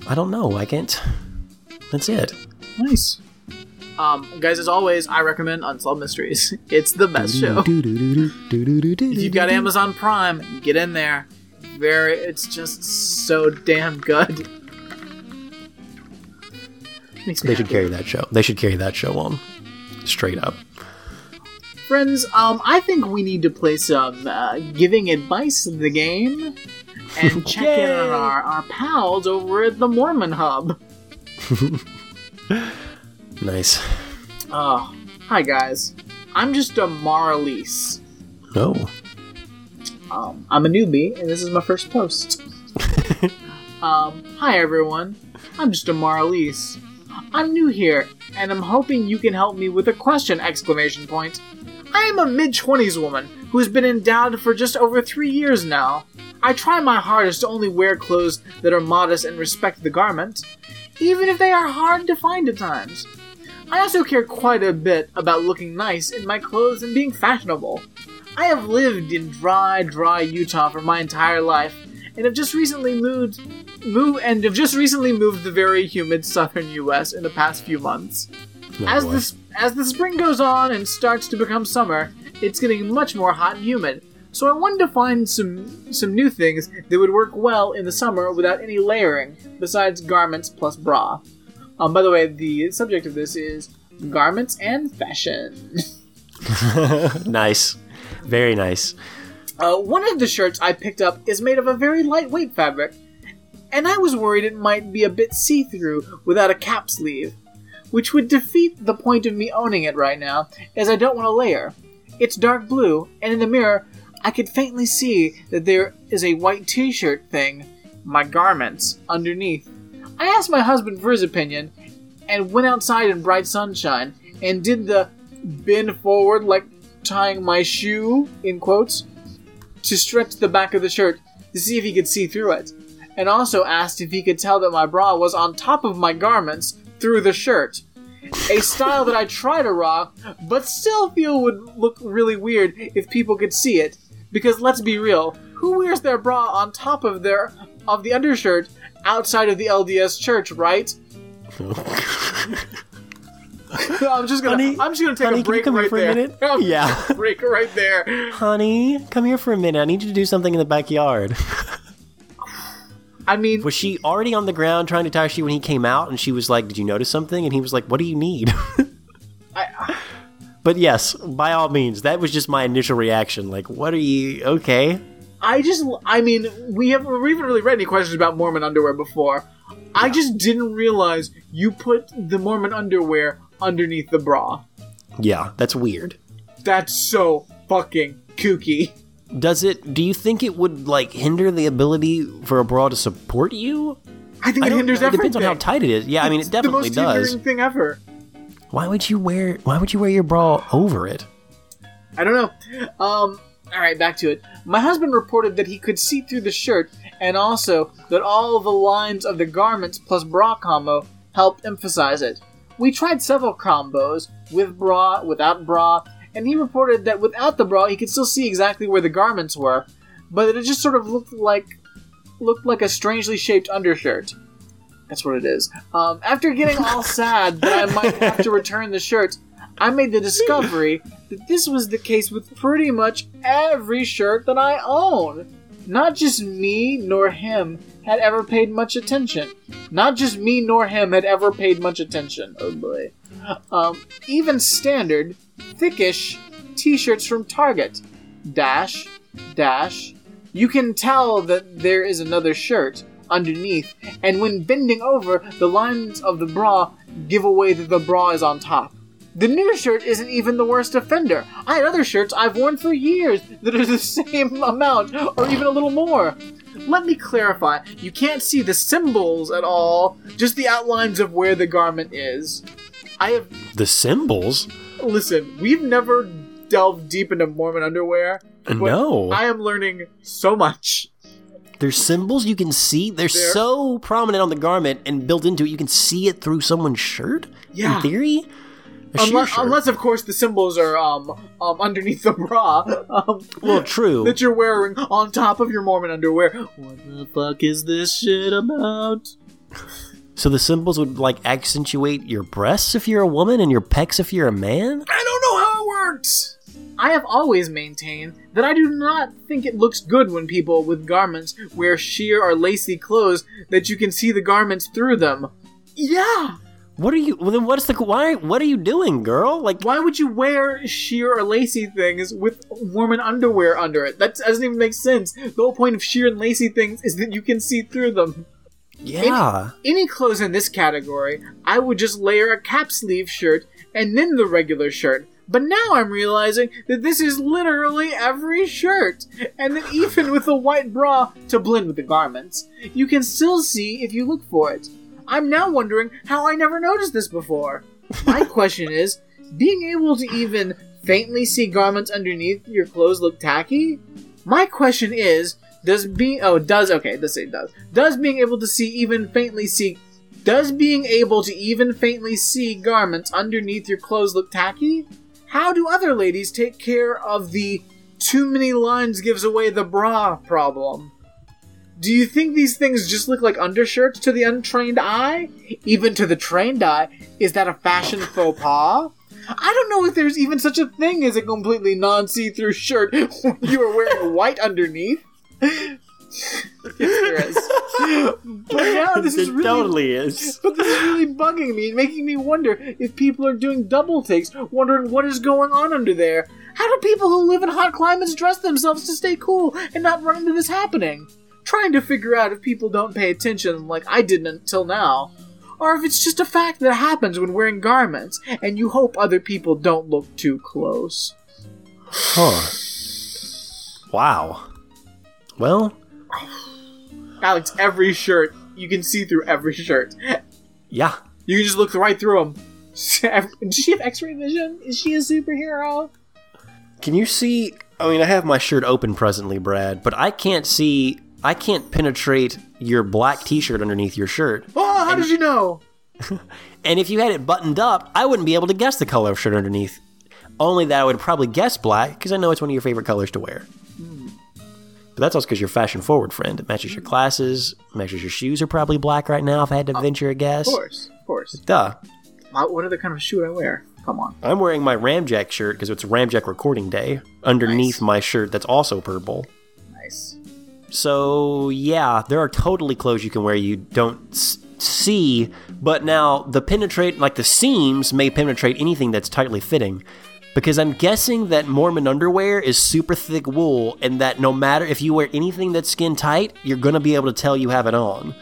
I don't know. I can't. That's it. Nice. Um, guys, as always, I recommend Unsolved Mysteries. It's the best show. If you've got Amazon Prime, get in there. Very, it's just so damn good. They should happy. carry that show. They should carry that show on, straight up. Friends, um, I think we need to play some uh, giving advice in the game and check Yay! in on our, our pals over at the Mormon Hub. Nice. Oh, hi guys. I'm just a Maralise. Oh. Um, I'm a newbie, and this is my first post. um, hi everyone. I'm just a Maralise. I'm new here, and I'm hoping you can help me with a question! Exclamation point. I am a mid-twenties woman who has been endowed for just over three years now. I try my hardest to only wear clothes that are modest and respect the garment, even if they are hard to find at times. I also care quite a bit about looking nice in my clothes and being fashionable. I have lived in dry, dry Utah for my entire life, and have just recently moved, move, and have just recently moved the very humid southern U S in the past few months. Oh, as this, as the spring goes on and starts to become summer, it's getting much more hot and humid. So I wanted to find some some new things that would work well in the summer without any layering, besides garments plus bra. Um, by the way, the subject of this is garments and fashion. Nice. Very nice. Uh, one of the shirts I picked up is made of a very lightweight fabric, and I was worried it might be a bit see-through without a cap sleeve, which would defeat the point of me owning it right now, as I don't want to layer. It's dark blue, and in the mirror, I could faintly see that there is a white t-shirt thing, my garments, underneath. I asked my husband for his opinion, and went outside in bright sunshine, and did the bend forward like tying my shoe, in quotes, to stretch the back of the shirt to see if he could see through it, and also asked if he could tell that my bra was on top of my garments through the shirt. A style that I try to rock, but still feel would look really weird if people could see it. Because let's be real, who wears their bra on top of their of the undershirt outside of the L D S church, right? I'm just gonna honey, I'm just gonna take honey, a break can you come right here for there. A minute? I'm yeah. Break right there. Honey, come here for a minute. I need you to do something in the backyard. I mean, was she already on the ground trying to tie her shoe when he came out? And she was like, "Did you notice something?" And he was like, "What do you need?" I, but yes, by all means, that was just my initial reaction. Like, what are you? Okay. I just, I mean, we haven't we haven't really read any questions about Mormon underwear before. Yeah. I just didn't realize you put the Mormon underwear underneath the bra. Yeah, that's weird. That's so fucking kooky. Does it, do you think it would, like, hinder the ability for a bra to support you? I think I it hinders everything. It depends on how tight it is. Yeah, it's I mean, it definitely does. the most does. hindering thing ever. Why would you wear, why would you wear your bra over it? I don't know. Um, alright, back to it. My husband reported that he could see through the shirt, and also that all the lines of the garments plus bra combo helped emphasize it. We tried several combos, with bra, without bra, and he reported that without the bra, he could still see exactly where the garments were, but it just sort of looked like looked like a strangely shaped undershirt. That's what it is. Um, after getting all sad that I might have to return the shirt, I made the discovery that this was the case with pretty much every shirt that I own. Not just me nor him had ever paid much attention. Not just me nor him had ever paid much attention. Oh boy. Um, even standard, thickish t-shirts from Target. Dash, dash. You can tell that there is another shirt underneath, and when bending over, the lines of the bra give away that the bra is on top. The new shirt isn't even the worst offender. I had other shirts I've worn for years that are the same amount, or even a little more. Let me clarify, you can't see the symbols at all, just the outlines of where the garment is. I have... The symbols? Listen, we've never delved deep into Mormon underwear. No. I am learning so much. There's symbols you can see. They're, They're so prominent on the garment and built into it, you can see it through someone's shirt? Yeah. In theory? Unless, unless, of course, the symbols are um, um, underneath the bra. Um, well, true. That you're wearing on top of your Mormon underwear. What the fuck is this shit about? So the symbols would, like, accentuate your breasts if you're a woman and your pecs if you're a man? I don't know how it works! I have always maintained that I do not think it looks good when people with garments wear sheer or lacy clothes that you can see the garments through them. Yeah! What are you? Well, then what's the why? What are you doing, girl? Like, why would you wear sheer or lacy things with Mormon underwear under it? That doesn't even make sense. The whole point of sheer and lacy things is that you can see through them. Yeah. Any, any clothes in this category, I would just layer a cap sleeve shirt and then the regular shirt. But now I'm realizing that this is literally every shirt, and that even with a white bra to blend with the garments, you can still see if you look for it. I'm now wondering how I never noticed this before. My question is, being able to even faintly see garments underneath your clothes look tacky? My question is, does being oh does okay let's say does does being able to see even faintly see does being able to even faintly see garments underneath your clothes look tacky? How do other ladies take care of the too many lines gives away the bra problem? Do you think these things just look like undershirts to the untrained eye? Even to the trained eye, is that a fashion faux pas? I don't know if there's even such a thing as a completely non-see-through shirt when you are wearing white underneath. Yes, there is. But now this it is really, totally is. But this is really bugging me and making me wonder if people are doing double takes, wondering what is going on under there. How do people who live in hot climates dress themselves to stay cool and not run into this happening? Trying to figure out if people don't pay attention like I didn't until now, or if it's just a fact that happens when wearing garments and you hope other people don't look too close. Huh. Wow. Well, Alex, every shirt, you can see through every shirt. Yeah. You can just look right through them. Does she have x-ray vision? Is she a superhero? Can you see? I mean, I have my shirt open presently, Brad, but I can't see... I can't penetrate your black t-shirt underneath your shirt. Oh, how and, did you know? And if you had it buttoned up, I wouldn't be able to guess the color of shirt underneath. Only that I would probably guess black, because I know it's one of your favorite colors to wear. Mm. But that's also because you're fashion-forward, friend. It matches your glasses, matches your shoes are probably black right now, if I had to uh, venture a guess. Of course, of course. Duh. My, what other kind of shoe would I wear? Come on. I'm wearing my Ramjack shirt, because it's Ramjack recording day, underneath nice. My shirt that's also purple. Nice. So, yeah, there are totally clothes you can wear you don't s- see, but now the penetrate, like the seams may penetrate anything that's tightly fitting, because I'm guessing that Mormon underwear is super thick wool, and that no matter if you wear anything that's skin tight, you're going to be able to tell you have it on.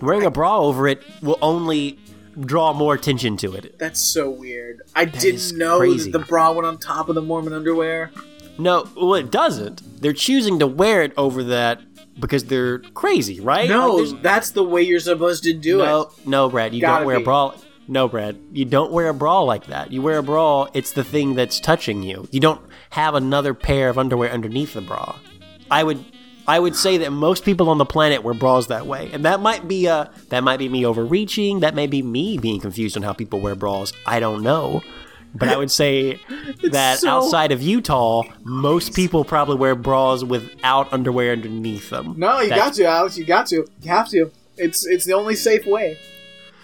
Wearing a bra over it will only draw more attention to it. That's so weird. I that didn't know crazy. That the bra went on top of the Mormon underwear. No, well, it doesn't. They're choosing to wear it over that because they're crazy, right? No, like that's the way you're supposed to do no, it. No, Brad, you Gotta don't wear be. a bra. No, Brad, you don't wear a bra like that. You wear a bra, it's the thing that's touching you. You don't have another pair of underwear underneath the bra. I would I would say that most people on the planet wear bras that way. And that might be uh, that might be me overreaching. That may be me being confused on how people wear bras. I don't know. But I would say that so... outside of Utah, most people probably wear bras without underwear underneath them. No, you That's... got to, Alex. You got to. You have to. It's it's the only safe way.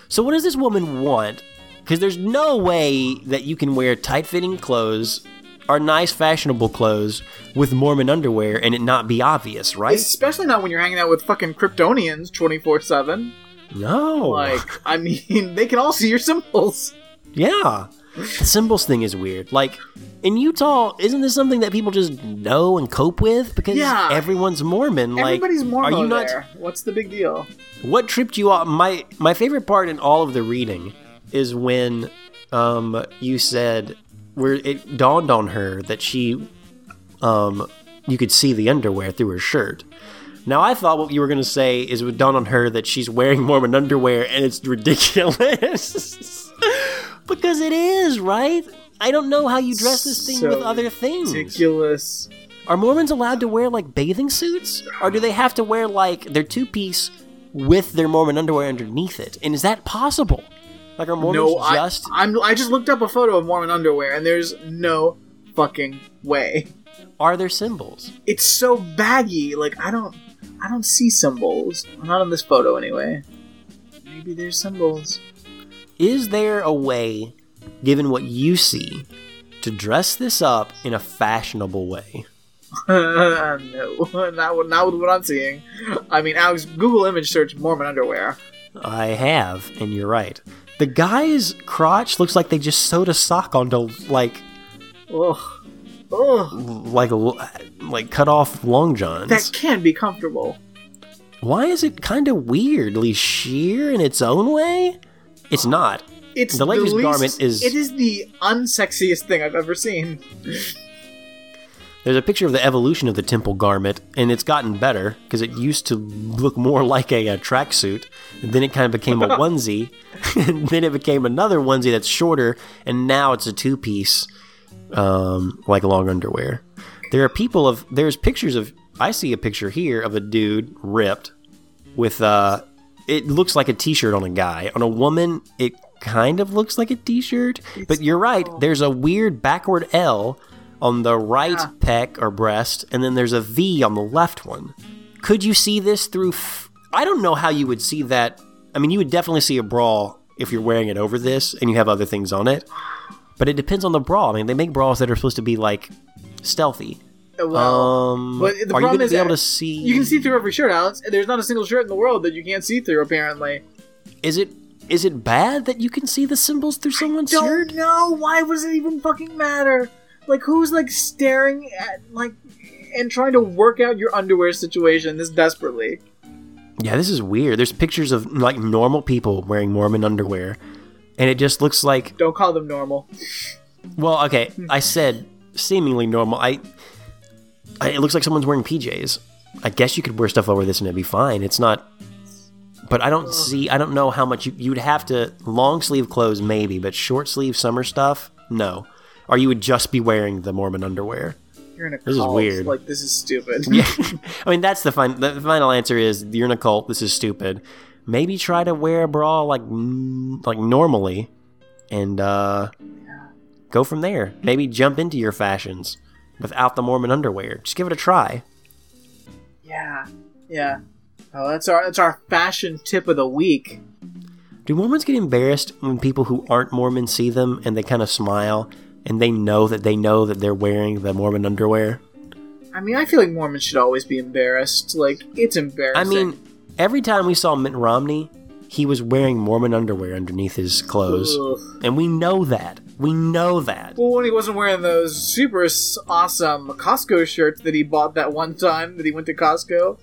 So what does this woman want? Because there's no way that you can wear tight-fitting clothes or nice fashionable clothes with Mormon underwear and it not be obvious, right? Especially not when you're hanging out with fucking Kryptonians twenty-four seven. No. Like, I mean, they can all see your symbols. Yeah. The symbols thing is weird. Like, in Utah, isn't this something that people just know and cope with? Because yeah. everyone's Mormon. Like, everybody's Mormon are you not... there. What's the big deal? What tripped you off? My, my favorite part in all of the reading is when um, you said, where it dawned on her that she, um, you could see the underwear through her shirt. Now, I thought what you were going to say is it would dawn on her that she's wearing Mormon underwear and it's ridiculous. Because it is, right? I don't know how you dress this thing so with other things. Ridiculous. Are Mormons allowed to wear, like, bathing suits? Or do they have to wear, like, their two-piece with their Mormon underwear underneath it? And is that possible? Like, are Mormons no, I, just... I'm, I just looked up a photo of Mormon underwear, and there's no fucking way. Are there symbols? It's so baggy. Like, I don't... I don't see symbols. Not on this photo, anyway. Maybe there's symbols. Is there a way, given what you see, to dress this up in a fashionable way? no. Not with, not with what I'm seeing. I mean, Alex, Google image search Mormon underwear. I have, and you're right. The guy's crotch looks like they just sewed a sock onto, like... Ugh. Ugh. Like, a, like cut-off long johns. That can be comfortable. Why is it kind of weirdly sheer in its own way? It's not. It's the lady's the least, garment is... It is the unsexiest thing I've ever seen. There's a picture of the evolution of the temple garment, and it's gotten better, because it used to look more like a, a tracksuit, and then it kind of became a onesie, and then it became another onesie that's shorter, and now it's a two-piece, um, like long underwear. There are people of, there's pictures of, I see a picture here of a dude, ripped, with, uh, it looks like a t-shirt on a guy. On a woman, it kind of looks like a t-shirt, it's but you're right, cool. There's a weird backward L on the right yeah. pec or breast, and then there's a V on the left one. Could you see this through... F- I don't know how you would see that. I mean, you would definitely see a bra if you're wearing it over this, and you have other things on it. But it depends on the bra. I mean, they make bras that are supposed to be, like, stealthy. Well, um, but the are problem you going to be able to see... You can see through every shirt, Alex. There's not a single shirt in the world that you can't see through, apparently. Is it... Is it bad that you can see the symbols through someone's shirt? I don't shirt? know! Why does it even fucking matter? Like, who's, like, staring at, like, and trying to work out your underwear situation this desperately? Yeah, this is weird. There's pictures of, like, normal people wearing Mormon underwear, and it just looks like... Don't call them normal. Well, okay, I said seemingly normal. I, I it looks like someone's wearing P Js. I guess you could wear stuff over this and it'd be fine. It's not... But I don't see... I don't know how much... You, you'd have to... Long-sleeve clothes, maybe, but short-sleeve summer stuff? No. Or you would just be wearing the Mormon underwear. You're in a cult. This is weird. Like, this is stupid. Yeah. I mean, that's the, fin- the final answer is, you're in a cult, this is stupid. Maybe try to wear a bra like like normally and uh, go from there. Maybe jump into your fashions without the Mormon underwear. Just give it a try. Yeah. Yeah. Oh, that's our that's our fashion tip of the week. Do Mormons get embarrassed when people who aren't Mormon see them and they kind of smile? And they know that they know that they're wearing the Mormon underwear. I mean, I feel like Mormons should always be embarrassed. Like, it's embarrassing. I mean, every time we saw Mitt Romney, he was wearing Mormon underwear underneath his clothes. Ugh. And we know that. We know that. Well, when he wasn't wearing those super awesome Costco shirts that he bought that one time that he went to Costco.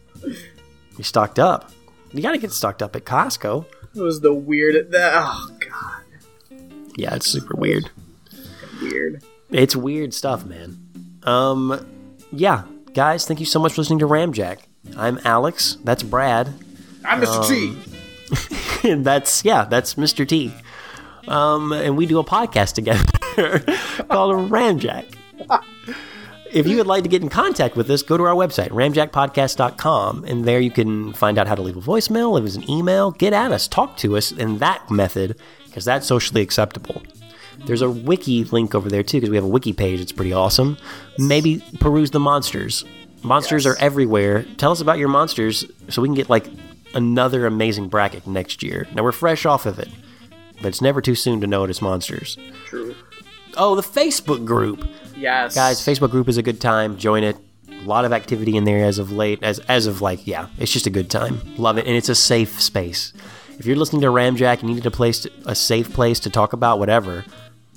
He stocked up. You gotta get stocked up at Costco. It was the weird... The, oh, God. Yeah, it's super weird. Weird. It's weird stuff, man. Um, yeah, guys, thank you so much for listening to Ramjack. I'm Alex. That's Brad. I'm Mister Um, T. And that's yeah, that's Mister T. Um, and we do a podcast together called Ramjack. If you would like to get in contact with us, go to our website, ramjack podcast dot com, and there you can find out how to leave a voicemail, leave us an email, get at us, talk to us in that method, because that's socially acceptable. There's a wiki link over there, too, because we have a wiki page. It's pretty awesome. Maybe peruse the monsters. Monsters yes. are everywhere. Tell us about your monsters so we can get, like, another amazing bracket next year. Now, we're fresh off of it, but it's never too soon to notice monsters. True. Oh, the Facebook group. Yes. Guys, Facebook group is a good time. Join it. A lot of activity in there as of late. As, as of, like, yeah, it's just a good time. Love it, and it's a safe space. If you're listening to Ramjack and you need a place, to, a safe place to talk about whatever...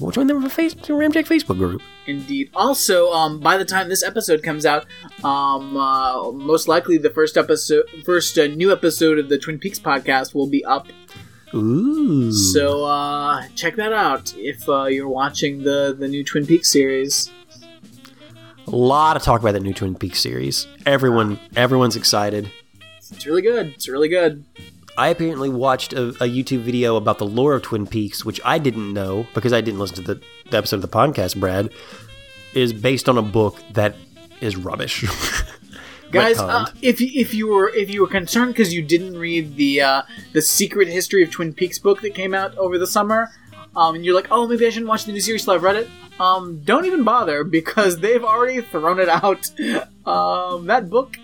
We'll join the Ramjack Facebook group. Indeed. Also, um, by the time this episode comes out, um, uh, most likely the first episode, first uh, new episode of the Twin Peaks podcast will be up. Ooh! So uh, check that out if uh, you're watching the the new Twin Peaks series. A lot of talk about the new Twin Peaks series. Everyone, everyone's excited. It's really good. It's really good. I apparently watched a, a YouTube video about the lore of Twin Peaks, which I didn't know because I didn't listen to the, the episode of the podcast, Brad, is based on a book that is rubbish. Guys, uh, if you, if you were if you were concerned because you didn't read the uh, the Secret History of Twin Peaks book that came out over the summer, um, and you're like, oh, maybe I shouldn't watch the new series till I've read it. Um, don't even bother because they've already thrown it out. Um, that book,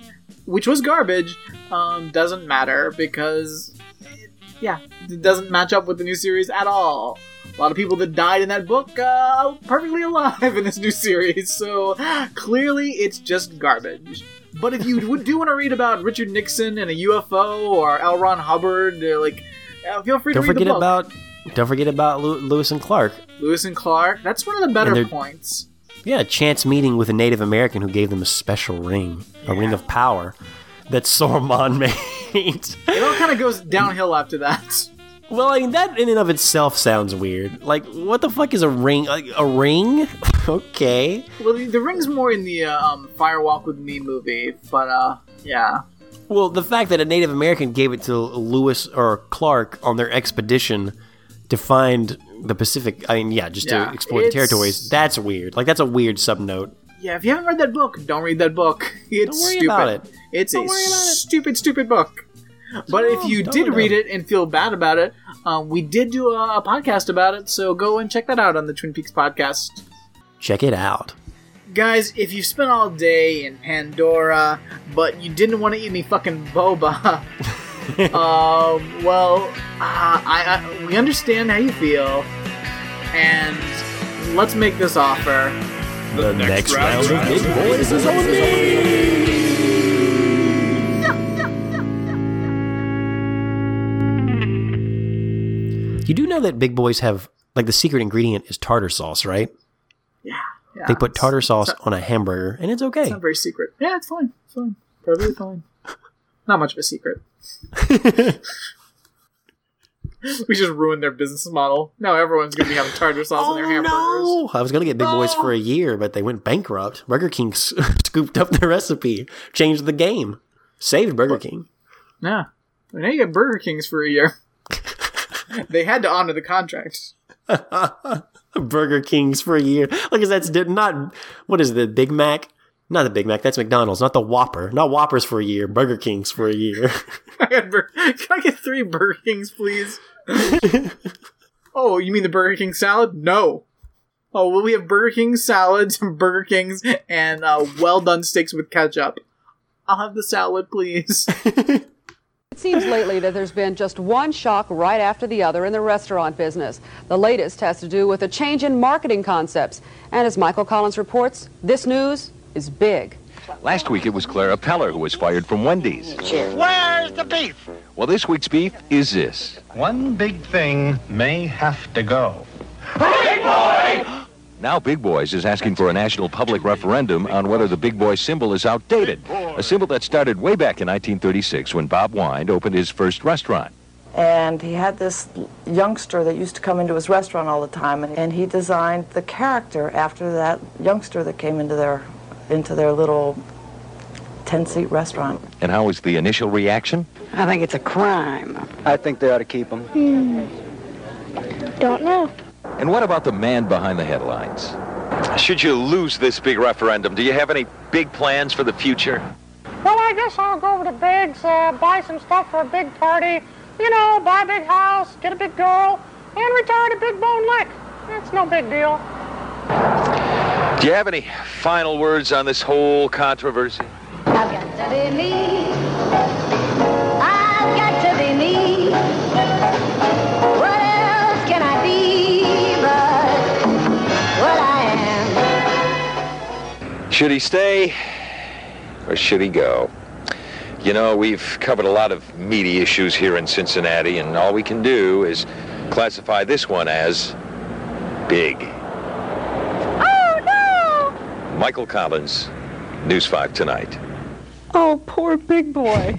which was garbage, um, doesn't matter because, it, yeah, it doesn't match up with the new series at all. A lot of people that died in that book uh, are perfectly alive in this new series, so clearly it's just garbage. But if you do want to read about Richard Nixon and a U F O or L. Ron Hubbard, like, feel free to read the book. About, don't forget about Lew- Lewis and Clark. Lewis and Clark. That's one of the better points. Yeah, a chance meeting with a Native American who gave them a special ring, yeah. a ring of power that Soramon made. It all kind of goes downhill after that. Well, I mean, that in and of itself sounds weird. Like, what the fuck is a ring? Like, a ring? Okay. Well, the, the ring's more in the uh, um, Fire Walk With Me movie, but, uh, yeah. Well, the fact that a Native American gave it to Lewis or Clark on their expedition to find the Pacific, I mean, yeah, just yeah, to explore the territories, that's weird. Like, that's a weird subnote. Yeah, if you haven't read that book, don't read that book. It's don't worry stupid. about it. It's don't a worry about it. stupid, stupid book. But no, if you did know. read it and feel bad about it, um, we did do a, a podcast about it, so go and check that out on the Twin Peaks podcast. Check it out. Guys, if you spent all day in Pandora, but you didn't want to eat any fucking boba, uh, well, uh, I, I, we understand how you feel, and let's make this offer. The, the next, next round of Big Boys is on me! You do know that Big Boys have, like, the secret ingredient is tartar sauce, right? Yeah. yeah. They put tartar sauce not, on a hamburger, and it's okay. It's not very secret. Yeah, it's fine. It's fine. Perfectly fine. Not much of a secret. We just ruined their business model. Now everyone's going to be having tartar sauce oh, on their hamburgers. No. I was going to get Big no. Boys for a year, but they went bankrupt. Burger King scooped up the recipe, changed the game, saved Burger but, King. Yeah. Well, now you get Burger Kings for a year. They had to honor the contract. Burger King's for a year. Like, that's not, what is it, the Big Mac? Not the Big Mac, that's McDonald's, not the Whopper. Not Whoppers for a year, Burger King's for a year. I had Bur- Can I get three Burger Kings, please? Oh, you mean the Burger King salad? No. Oh, well, we have Burger King salads, Burger Kings, and uh, well-done steaks with ketchup. I'll have the salad, please. It seems lately that there's been just one shock right after the other in the restaurant business. The latest has to do with a change in marketing concepts. And as Michael Collins reports, this news is big. Last week it was Clara Peller who was fired from Wendy's. Where's the beef? Well, this week's beef is this. One big thing may have to go. Big Boy! Now Big Boys is asking for a national public referendum on whether the Big Boy symbol is outdated, a symbol that started way back in nineteen thirty-six when Bob Wind opened his first restaurant. And he had this youngster that used to come into his restaurant all the time, and he designed the character after that youngster that came into their into their little ten-seat restaurant. And how was the initial reaction? I think it's a crime. I think they ought to keep him. Hmm. Don't know. And what about the man behind the headlines? Should you lose this big referendum, do you have any big plans for the future? Well, I guess I'll go over to Big's, uh, buy some stuff for a big party. You know, buy a big house, get a big girl, and retire to Big Bone Lick. That's no big deal. Do you have any final words on this whole controversy? I've got to be me. I've got to be me. What else can I be? Should he stay or should he go? You know, we've covered a lot of meaty issues here in Cincinnati, and all we can do is classify this one as big. Oh, no! Michael Collins, News five Tonight. Oh, poor Big Boy.